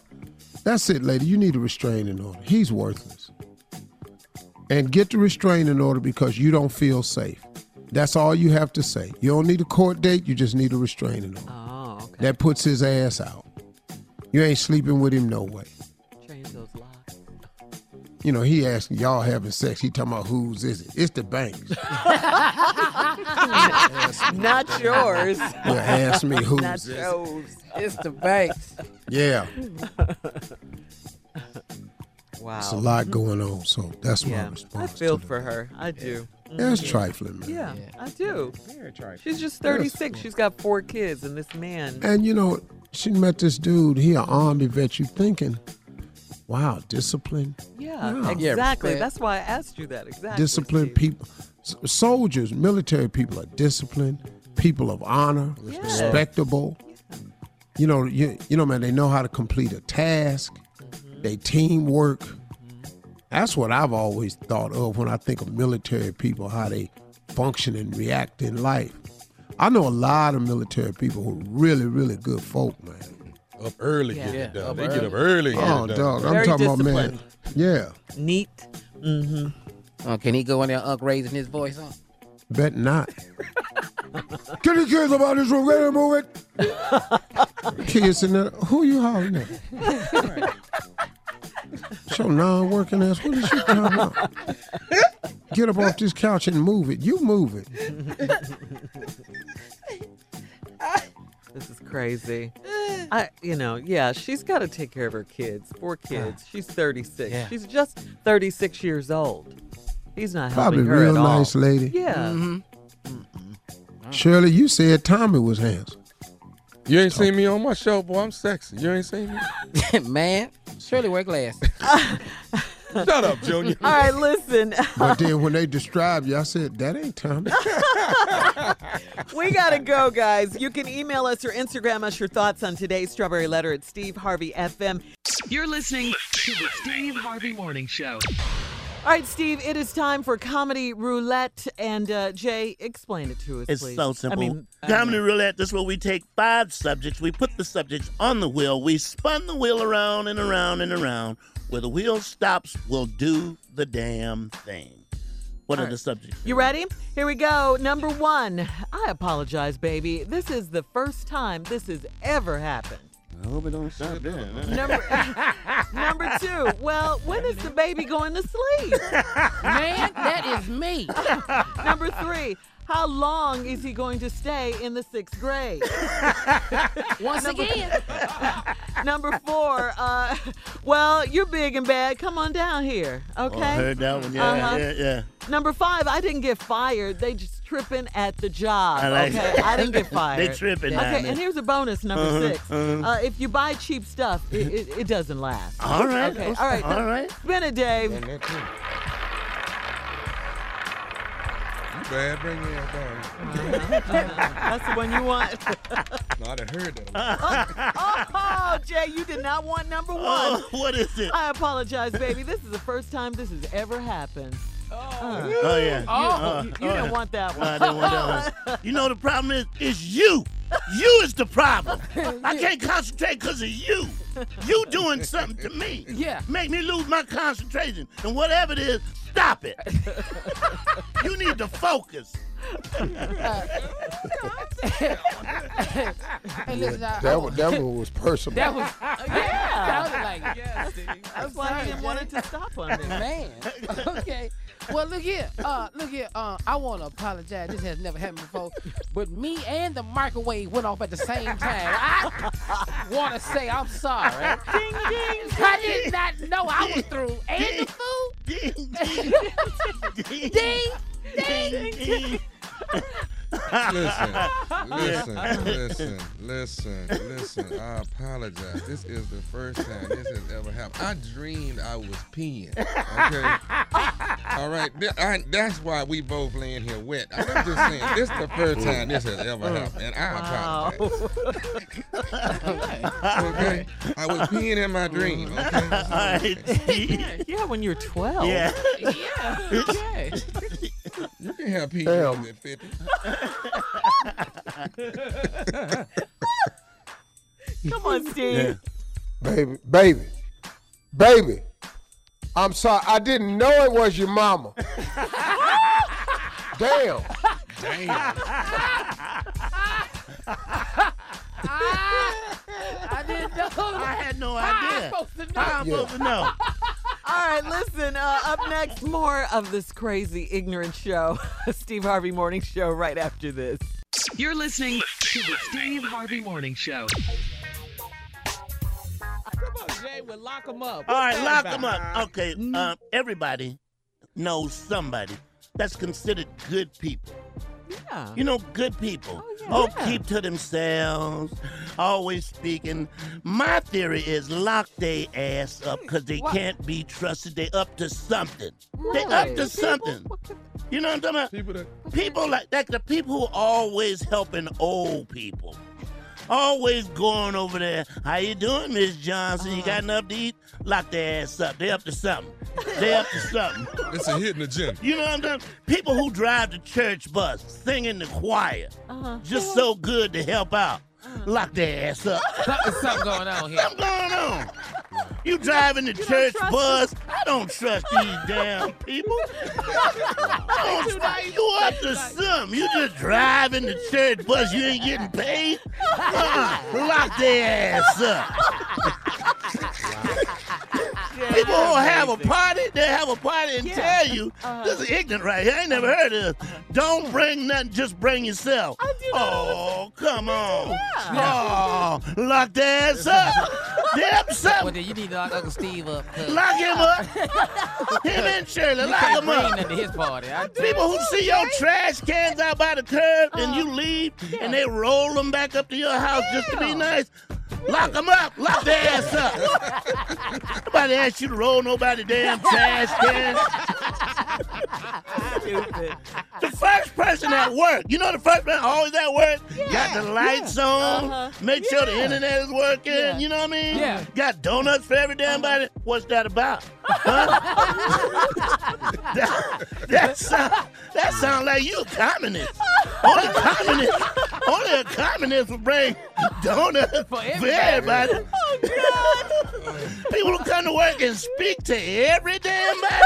That's it, lady. You need a restraining order. He's worthless. And get the restraining order because you don't feel safe. That's all you have to say. You don't need a court date. You just need a restraining order. Oh, okay. That puts his ass out. You ain't sleeping with him no way. Change those locks. You know, he asking y'all having sex. He talking about whose is it? It's the bank's. Not yours. Well, ask me whose. Not yours. It's the bank's. Yeah. Wow. It's a lot going on, so that's yeah. my response. I feel for her. I do. That's yeah. trifling, man. Yeah, yeah, I do. Very trifling. She's just thirty-six. She's got four kids, and this man. And, you know, she met this dude. He an Army vet. You thinking, wow, discipline. Yeah, wow. Exactly. That's why I asked you that. Exactly. Disciplined Steve. people. Soldiers, military people are disciplined, people of honor, yes. respectable. Yeah. You know, you, you know, man, they know how to complete a task. They teamwork. That's what I've always thought of when I think of military people, how they function and react in life. I know a lot of military people who are really, really good folk, man. Up early, yeah. get it done. Up they early. get up early. Oh, dog. I'm talking about, man. Yeah. Neat. Mm-hmm. Oh, can he go in there, Unc, raising his voice up? Bet not. Can the kids about this room? Ready to move it? Kids in there. Who you hollering at? Your non-working ass, what is you talking about? Get up off this couch and move it. You move it. This is crazy. I, you know, yeah, she's got to take care of her kids. Four kids. She's thirty-six. Yeah. She's just thirty-six years old. He's not helping her at all. Probably real nice lady. Yeah. Mm-hmm. Mm-hmm. Shirley, you said Tommy was handsome. You ain't seen me on my show, boy. I'm sexy. You ain't seen me? Man, surely wear glasses. Shut up, Junior. All right, listen. But then when they described you, I said, that ain't Tommy. We got to go, guys. You can email us or Instagram us your thoughts on today's Strawberry Letter at Steve Harvey F M. You're listening to the Steve Harvey Morning Show. All right, Steve, it is time for Comedy Roulette, and uh, Jay, explain it to us, it's please. It's so simple. I mean, Comedy I mean. Roulette, this is where we take five subjects, we put the subjects on the wheel, we spun the wheel around and around and around. Where the wheel stops, we'll do the damn thing. What All are right. the subjects? You ready? Here we go. Number one, I apologize, baby. This is the first time this has ever happened. I hope it don't stop there. Number, number two, well, when is the baby going to sleep? Man, that is me. Number three, how long is he going to stay in the sixth grade? Once number, again. Number four, uh, well, you're big and bad. Come on down here, okay? Oh, I heard that one, yeah, uh-huh. yeah, yeah. Number five, I didn't get fired. They just tripping at the job. I like okay, that. I didn't get fired. They tripping. Okay, now, and here's a bonus, number uh-huh, six. Uh-huh. Uh, if you buy cheap stuff, it, it, it doesn't last. All right. Okay. All right. All right. Spin it, Dave. You bad. Bring me that dog. Uh-huh, uh-huh. That's the one you want. No, I done heard that one. Oh, oh, oh, Jay, you did not want number one. Oh, what is it? I apologize, baby. This is the first time this has ever happened. Oh, uh, oh yeah. You, oh, you, you oh, didn't yeah. want that one. No, I didn't want that one. You know the problem is? It's you. You is the problem. I can't concentrate because of you. You doing something to me. Yeah. Make me lose my concentration. And whatever it is, stop it. You need to focus. Hey, listen, yeah, that, I, was, that one was personal. That was, yeah. That was like, yeah, Steve. That's why I didn't want it to stop on this. Man, okay. Well, look here. Uh, look here. Uh, I want to apologize. This has never happened before. But me and the microwave went off at the same time. I want to say I'm sorry. Ding, ding, ding. I did not know I was through. And ding, the food. Ding, ding, ding, ding, ding, ding. Listen, listen, listen, listen, listen. I apologize. This is the first time this has ever happened. I dreamed I was peeing. Okay? All right. Th- I, that's why we both laying here wet. I'm just saying, this is the first time this has ever happened. And I apologize. Wow. Okay? I was peeing in my dream. Okay? All right. Yeah, when you're twelve. Yeah. Yeah. Okay. You can have pee at fifty. Come on, Steve. Yeah. Baby, baby, baby, I'm sorry. I didn't know it was your mama. Damn. Damn. I didn't know. I had no idea. How I'm supposed to know. How I'm yeah. supposed to know. All right, listen, uh, up next, more of this crazy, ignorant show. Steve Harvey Morning Show right after this. You're listening to the Steve Harvey Morning Show. Come on, Jay, we'll lock them up. What's All right, lock them up. Okay, mm-hmm. um, everybody knows somebody that's considered good people. Yeah. You know, good people. Oh, yeah, oh yeah. Keep to themselves, always speaking. My theory is lock they ass up because they what? can't be trusted. They up to something. Really? They up to people, something. Can... You know what I'm talking about? People, that... people like that, the people who are always helping old people. Always going over there. How you doing, Miss Johnson? Uh, you got enough to eat? Lock their ass up. They up to something. They up to something. It's a hidden agenda. You know what I'm saying? People who drive the church bus, sing in the choir, uh-huh. just so good to help out. Uh-huh. Lock their ass up. Something's something going on here. Something going on. You driving the you church bus. Them. I don't trust these damn people. I don't trust you up to something. You just driving the church bus. You ain't getting paid. Uh-uh. Lock their ass up. Yeah, people who have a party, they have a party and yeah. tell you, uh, this is ignorant right here. I ain't never heard of this. Don't bring nothing. Just bring yourself. I do oh, come on. Yeah. Oh, lock their ass up. Yep, something. Well, then you need to lock Uncle Steve up. Lock him up. Him and Shirley, you lock him up. Into his party. People who see your trash cans out by the curb uh, and you leave yeah. and they roll them back up to your house Damn. just to be nice, lock them up. Lock their ass up. Nobody asked you to roll nobody damn trash cans. Stupid. The first person at work, you know the first person always at work, yeah. got the lights yeah. on, uh-huh. make yeah. sure the internet is working, yeah. you know what I mean? Yeah. Got donuts for every damn body. What's that about? Huh? that that sounds that sound like you a communist. Only communist, only a communist would bring donuts for everybody. For everybody. Oh, God. People who come to work and speak to every damn body.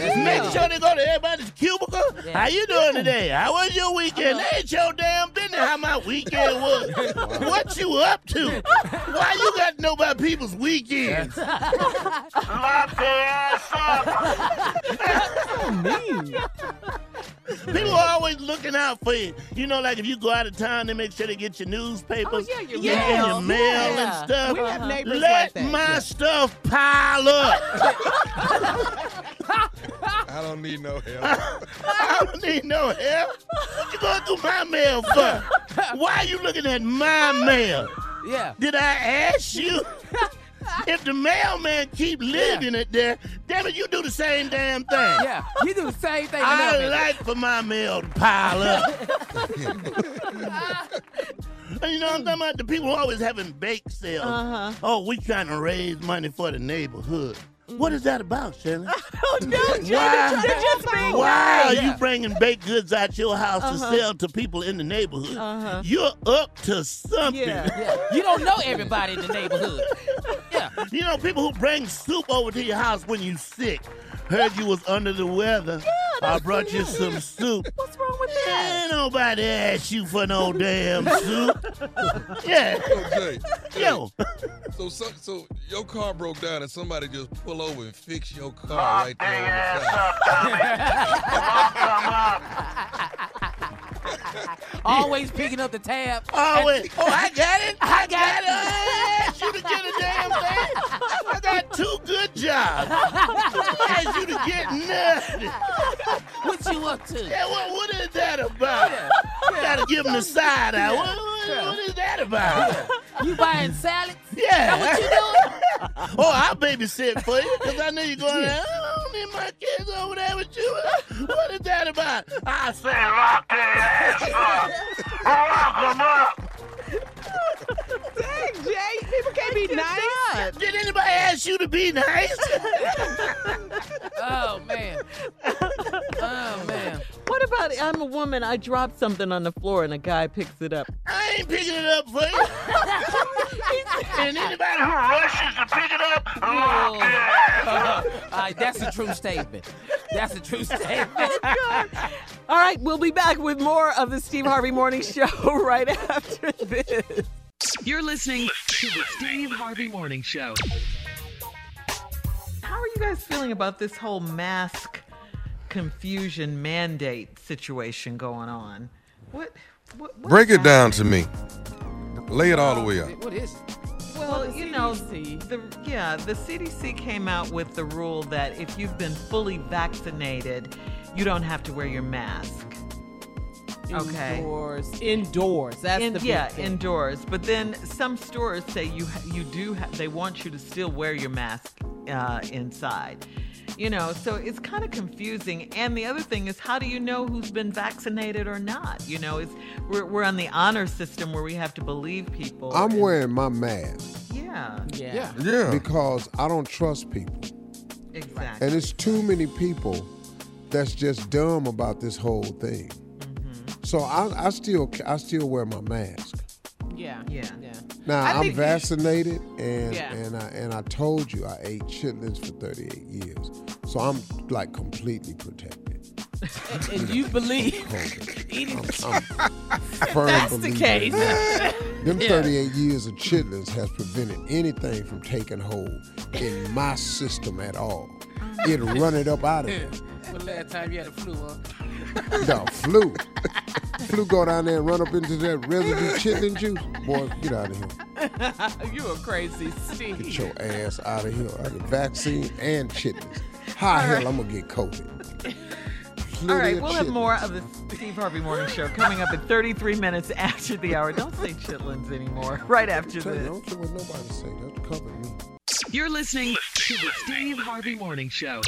Yeah. Make sure they go to everybody's cubicle. Yeah. How you doing today? How was your weekend? That ain't your damn business how my weekend was. What you up to? Why you got to know about people's weekends? Lock their ass up. So mean. People are always looking out for you. You know, like if you go out of town, they make sure they get your newspapers, oh, yeah, your yeah, mail, your mail yeah. and stuff. We have neighbors Let like that. my yeah. stuff pile up. I don't need no help. I, I don't need no help. What you going through my mail for? Why are you looking at my mail? Yeah. Did I ask you? If the mailman keep living yeah. it there, damn it, you do the same damn thing. Yeah, you do the same thing. I like for my mail to pile up. And you know what I'm talking about? The people always having bake sales. Uh-huh. Oh, we trying to raise money for the neighborhood. What is that about, Shirley? I don't know. Why, just why are yeah. you bringing baked goods out your house uh-huh. to sell to people in the neighborhood? Uh-huh. You're up to something. Yeah, yeah. You don't know everybody in the neighborhood. Yeah. You know, people who bring soup over to your house when you're sick. Heard you was under the weather. Yeah, I brought you yeah. some soup. What's wrong with that? Ain't nobody asked you for no damn soup. Yeah. Okay. Yo. So, so, so your car broke down and somebody just pull over and fix your car Lock right there on the side. Always picking up the tab. Always. And, oh, I got it. I, I got, got it. I asked you to get a damn thing. I got two good jobs. I asked you to get nothing. What you up to? Yeah, what, what is that about? Yeah. You yeah. gotta give them the side eye. Yeah. What, what, yeah. what is that about? Yeah. You buying salads? Yeah. Is that what you doing? Oh, I'll babysit for you because I know you're going yeah. I don't need my kids over there with you. What is that about? I say lock their ass up. Lock them up. Dang, Jay. People can't be nice. Did anybody ask you to be nice? Oh, man. Oh, man. What about I'm a woman, I dropped something on the floor and a guy picks it up? I ain't picking it up for you. And anybody who rushes to pick it up, oh. uh, uh, that's a true statement. That's a true statement. Oh, God. All right, we'll be back with more of the Steve Harvey Morning Show right after this. You're listening to the Steve Harvey Morning Show. How are you guys feeling about this whole mask confusion mandate situation going on? What? What Break it down to me. Lay it all the way up. What is it? Well, well you C D C. know, the yeah, the C D C came out with the rule that if you've been fully vaccinated, you don't have to wear your mask. Okay. Indoors. Indoors. That's In, the big yeah, thing. Indoors. But then some stores say you you do ha- they want you to still wear your mask uh, inside. You know, so it's kind of confusing. And the other thing is, how do you know who's been vaccinated or not? You know, it's we're we're on the honor system where we have to believe people. I'm and, wearing my mask. Yeah. yeah. Yeah. Yeah. Because I don't trust people. Exactly. And it's too many people that's just dumb about this whole thing. Mm-hmm. So I, I still I still wear my mask. Yeah. Yeah. Yeah. Now, I I'm vaccinated, and yeah. and I and I told you I ate chitlins for thirty-eight years, so I'm like completely protected. And, and you believe eating? I'm, I'm firm that's the case. Them yeah. thirty-eight years of chitlins has prevented anything from taking hold in my system at all. It'll run it up out of there. Well, last time you had a flu, huh? No flu. Flu go down there and run up into that residue chitlin juice. Boy, get out of here. You a crazy Steve. Get your ass out of here. I got vaccine and chitlins. How the right. hell I'm going to get COVID? Flu All right, we'll chitlins. have more of the Steve Harvey Morning Show coming up in thirty-three minutes after the hour. Don't say chitlins anymore. Right after this. I don't care what nobody say. That's covering me. You're listening to the Steve Harvey Morning Show.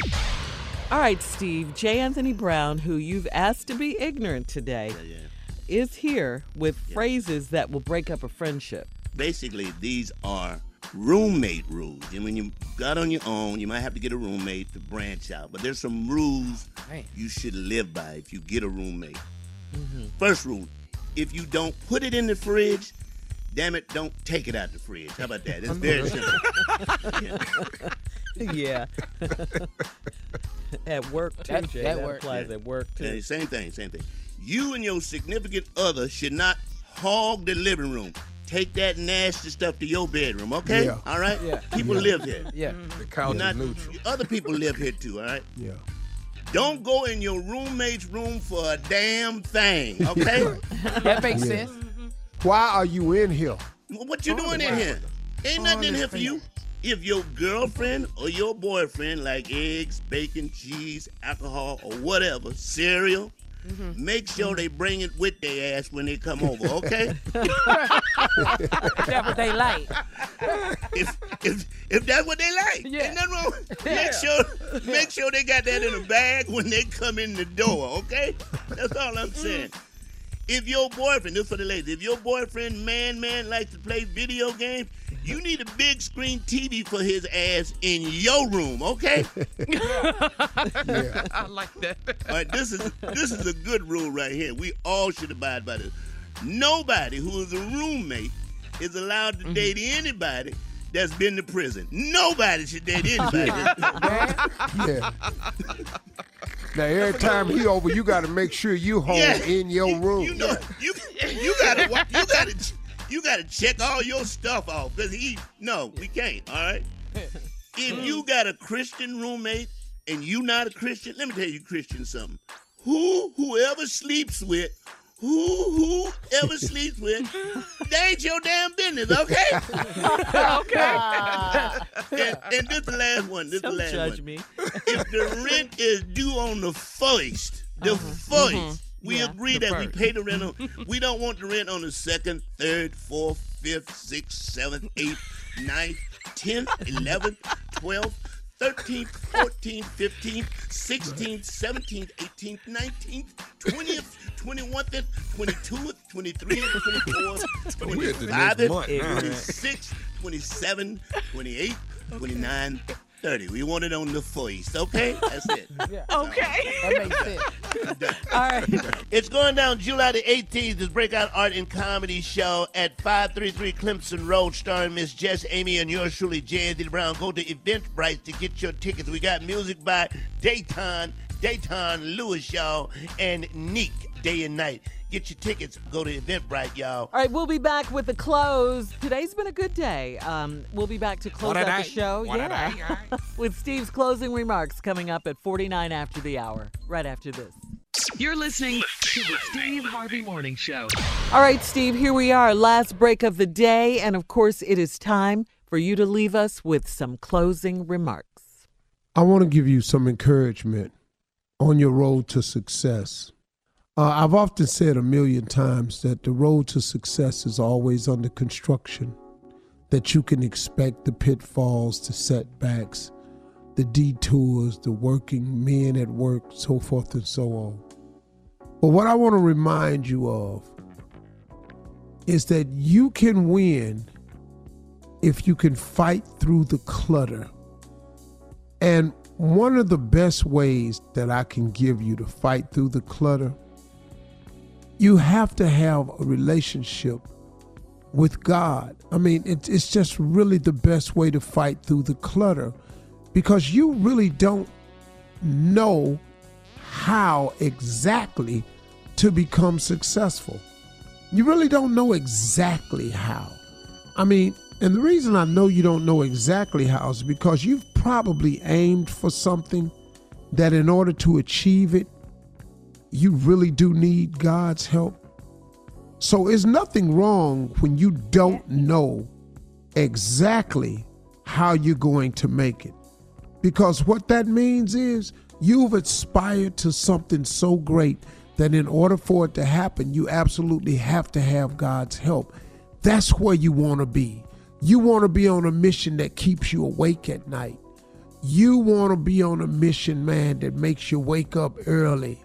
All right, Steve, J. Anthony Brown, who you've asked to be ignorant today, yeah, yeah. is here with yeah. phrases that will break up a friendship. Basically, these are roommate rules. And when you got on your own, you might have to get a roommate to branch out. But there's some rules right. you should live by if you get a roommate. Mm-hmm. First rule, if you don't put it in the fridge, damn it, don't take it out the fridge. How about that? It's very simple. Yeah. At work, too, that, Jay. That, that applies yeah. at work, too. Yeah, same thing, same thing. You and your significant other should not hog the living room. Take that nasty stuff to your bedroom, okay? Yeah. All right? Yeah. People yeah. live here. Yeah. The couch not, is neutral. Other people live here, too, all right? Yeah. Don't go in your roommate's room for a damn thing, okay? That makes yeah. sense. Why are you in here? What you oh, doing in here? Ain't oh, nothing in here for you. If your girlfriend or your boyfriend like eggs, bacon, cheese, alcohol, or whatever, cereal, mm-hmm. make sure they bring it with their ass when they come over, okay? That's what they like. If if if that's what they like, yeah. ain't nothing wrong. Yeah. Make sure make sure they got that in a bag when they come in the door, okay? That's all I'm saying. If your boyfriend, this for the ladies, if your boyfriend, man, man, likes to play video games, you need a big screen T V for his ass in your room, okay? Yeah. Yeah. I like that. All right, this is this is a good rule right here. We all should abide by this. Nobody who is a roommate is allowed to mm-hmm. date anybody that's been to prison. Nobody should date anybody. Yeah. Now, every time he over, you got to make sure you home yeah. in your room. You, you know, you you got to you got to you got to check all your stuff off because he no, we can't. All right. If you got a Christian roommate and you not a Christian, let me tell you, Christian, something. Who whoever sleeps with. Who, who ever sleeps with, that ain't your damn business, okay? Okay. and, and this the last one, this Don't the last judge one. Me. If the rent is due on the first, the uh-huh. first, uh-huh. we yeah, agree that first. we pay the rent on, we don't want the rent on the second, third, fourth, fifth, sixth, seventh, eighth, ninth, tenth, eleventh, twelfth, thirteenth, fourteenth, fifteenth, sixteenth, seventeenth, eighteenth, nineteenth, twentieth, twenty-first, twenty-second, twenty-third, twenty-fourth, twenty-fifth, twenty-sixth, twenty-seventh, twenty-eighth, twenty-ninth, thirty. We want it on the foist, okay? That's it. Yeah. Okay. That makes sense. All right. It's going down July the eighteenth, this breakout art and comedy show at five thirty-three Clemson Road, starring Miss Jess, Amy, and yours truly, J. Anthony Brown. Go to Eventbrite to get your tickets. We got music by Dayton, Dayton, Lewis, y'all, and Neek, Day and Night. Get your tickets. Go to Eventbrite, y'all. All right, we'll be back with the close. Today's been a good day. Um, we'll be back to close out the show. Yeah. With Steve's closing remarks coming up at forty-nine after the hour, right after this. You're listening to the Steve Harvey Morning Show. All right, Steve, here we are. Last break of the day. And, of course, it is time for you to leave us with some closing remarks. I want to give you some encouragement on your road to success. Uh, I've often said a million times that the road to success is always under construction, that you can expect the pitfalls, the setbacks, the detours, the working men at work, so forth and so on. But what I want to remind you of is that you can win if you can fight through the clutter. And one of the best ways that I can give you to fight through the clutter, you have to have a relationship with God. I mean, it, it's just really the best way to fight through the clutter, because you really don't know how exactly to become successful. You really don't know exactly how. I mean, and the reason I know you don't know exactly how is because you've probably aimed for something that in order to achieve it, you really do need God's help. So it's nothing wrong when you don't know exactly how you're going to make it. Because what that means is you've aspired to something so great that in order for it to happen, you absolutely have to have God's help. That's where you want to be. You want to be on a mission that keeps you awake at night. You want to be on a mission, man, that makes you wake up early.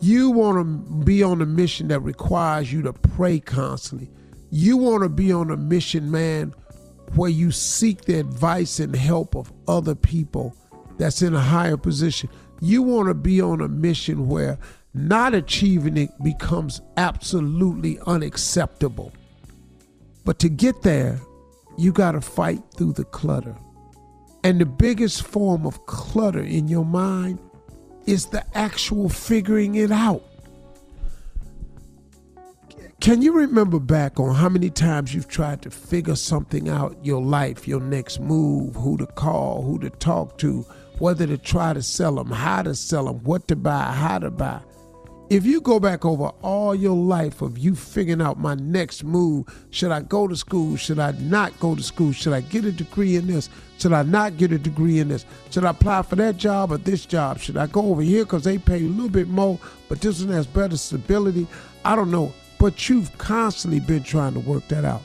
You want to be on a mission that requires you to pray constantly. You want to be on a mission, man, where you seek the advice and help of other people that's in a higher position. You want to be on a mission where not achieving it becomes absolutely unacceptable. But to get there, you got to fight through the clutter. And the biggest form of clutter in your mind is the actual figuring it out. Can you remember back on how many times you've tried to figure something out, your life, your next move, who to call, who to talk to, whether to try to sell them, how to sell them, what to buy, how to buy? If you go back over all your life of you figuring out my next move, should I go to school? Should I not go to school? Should I get a degree in this? Should I not get a degree in this? Should I apply for that job or this job? Should I go over here because they pay a little bit more, but this one has better stability? I don't know. But you've constantly been trying to work that out.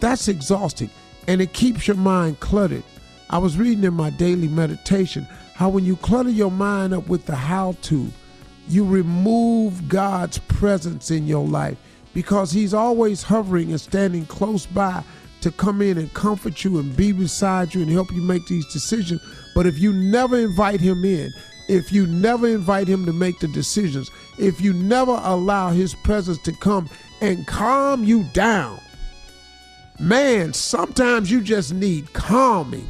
That's exhausting, and it keeps your mind cluttered. I was reading in my daily meditation how when you clutter your mind up with the how-to, you remove God's presence in your life, because he's always hovering and standing close by to come in and comfort you and be beside you and help you make these decisions. But if you never invite him in, if you never invite him to make the decisions, if you never allow his presence to come and calm you down, man, sometimes you just need calming.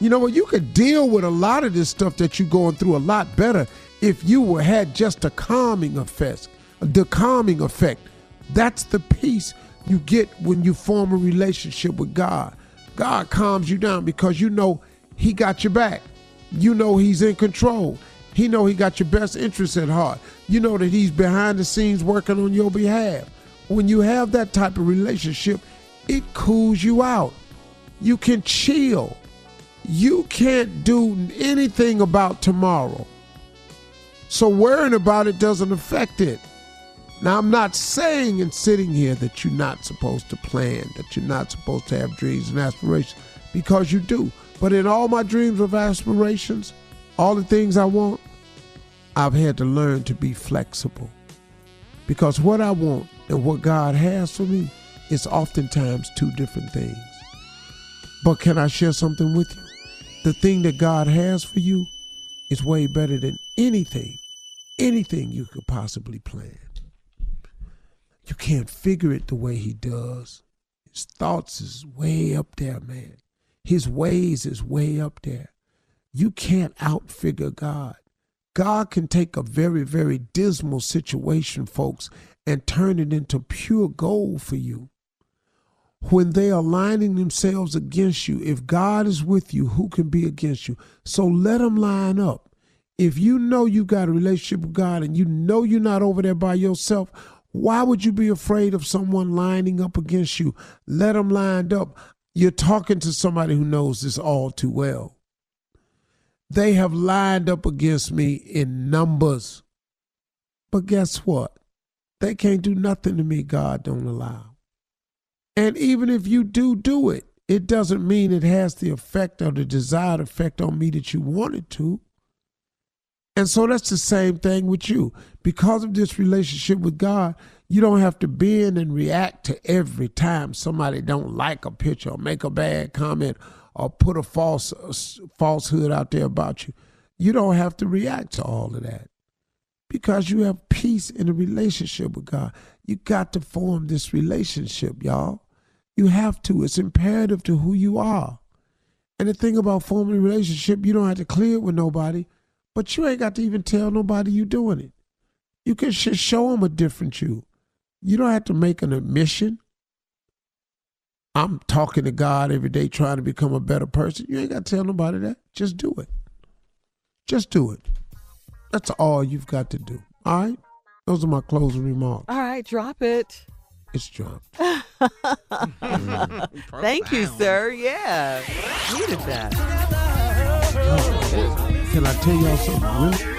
You know what? You could deal with a lot of this stuff that you're going through a lot better if you had just a calming effect, the calming effect. That's the peace you get when you form a relationship with God. God calms you down because you know he got your back. You know he's in control. He know he got your best interests at heart. You know that he's behind the scenes working on your behalf. When you have that type of relationship, it cools you out. You can chill. You can't do anything about tomorrow, so worrying about it doesn't affect it. Now, I'm not saying and sitting here that you're not supposed to plan, that you're not supposed to have dreams and aspirations, because you do. But in all my dreams of aspirations, all the things I want, I've had to learn to be flexible, because what I want and what God has for me is oftentimes two different things. But can I share something with you? the thing that God has for you is way better than anything, anything you could possibly plan. You can't figure it the way he does. His thoughts is way up there, man. His ways is way up there. You can't outfigure God. God can take a very, very dismal situation, folks, and turn it into pure gold for you. When they are lining themselves against you, if God is with you, who can be against you? So let them line up. If you know you got a relationship with God and you know you're not over there by yourself, why would you be afraid of someone lining up against you? Let them lined up. You're talking to somebody who knows this all too well. They have lined up against me in numbers. But guess what? They can't do nothing to me God don't allow. And even if you do do it, it doesn't mean it has the effect or the desired effect on me that you wanted to. And so that's the same thing with you. Because of this relationship with God, you don't have to bend and react to every time somebody don't like a picture or make a bad comment or put a false a falsehood out there about you. You don't have to react to all of that because you have peace in a relationship with God. You got to form this relationship, y'all. You have to. It's imperative to who you are. And the thing about forming a relationship, you don't have to clear it with nobody. But you ain't got to even tell nobody you doing it. You can just show them a different you. You don't have to make an admission. I'm talking to God every day trying to become a better person. You ain't got to tell nobody that. Just do it. Just do it. That's all you've got to do. All right? Those are my closing remarks. All right, drop it. It's dropped. Thank you, sir. Yeah. Needed that. Oh, can I tell y'all something real?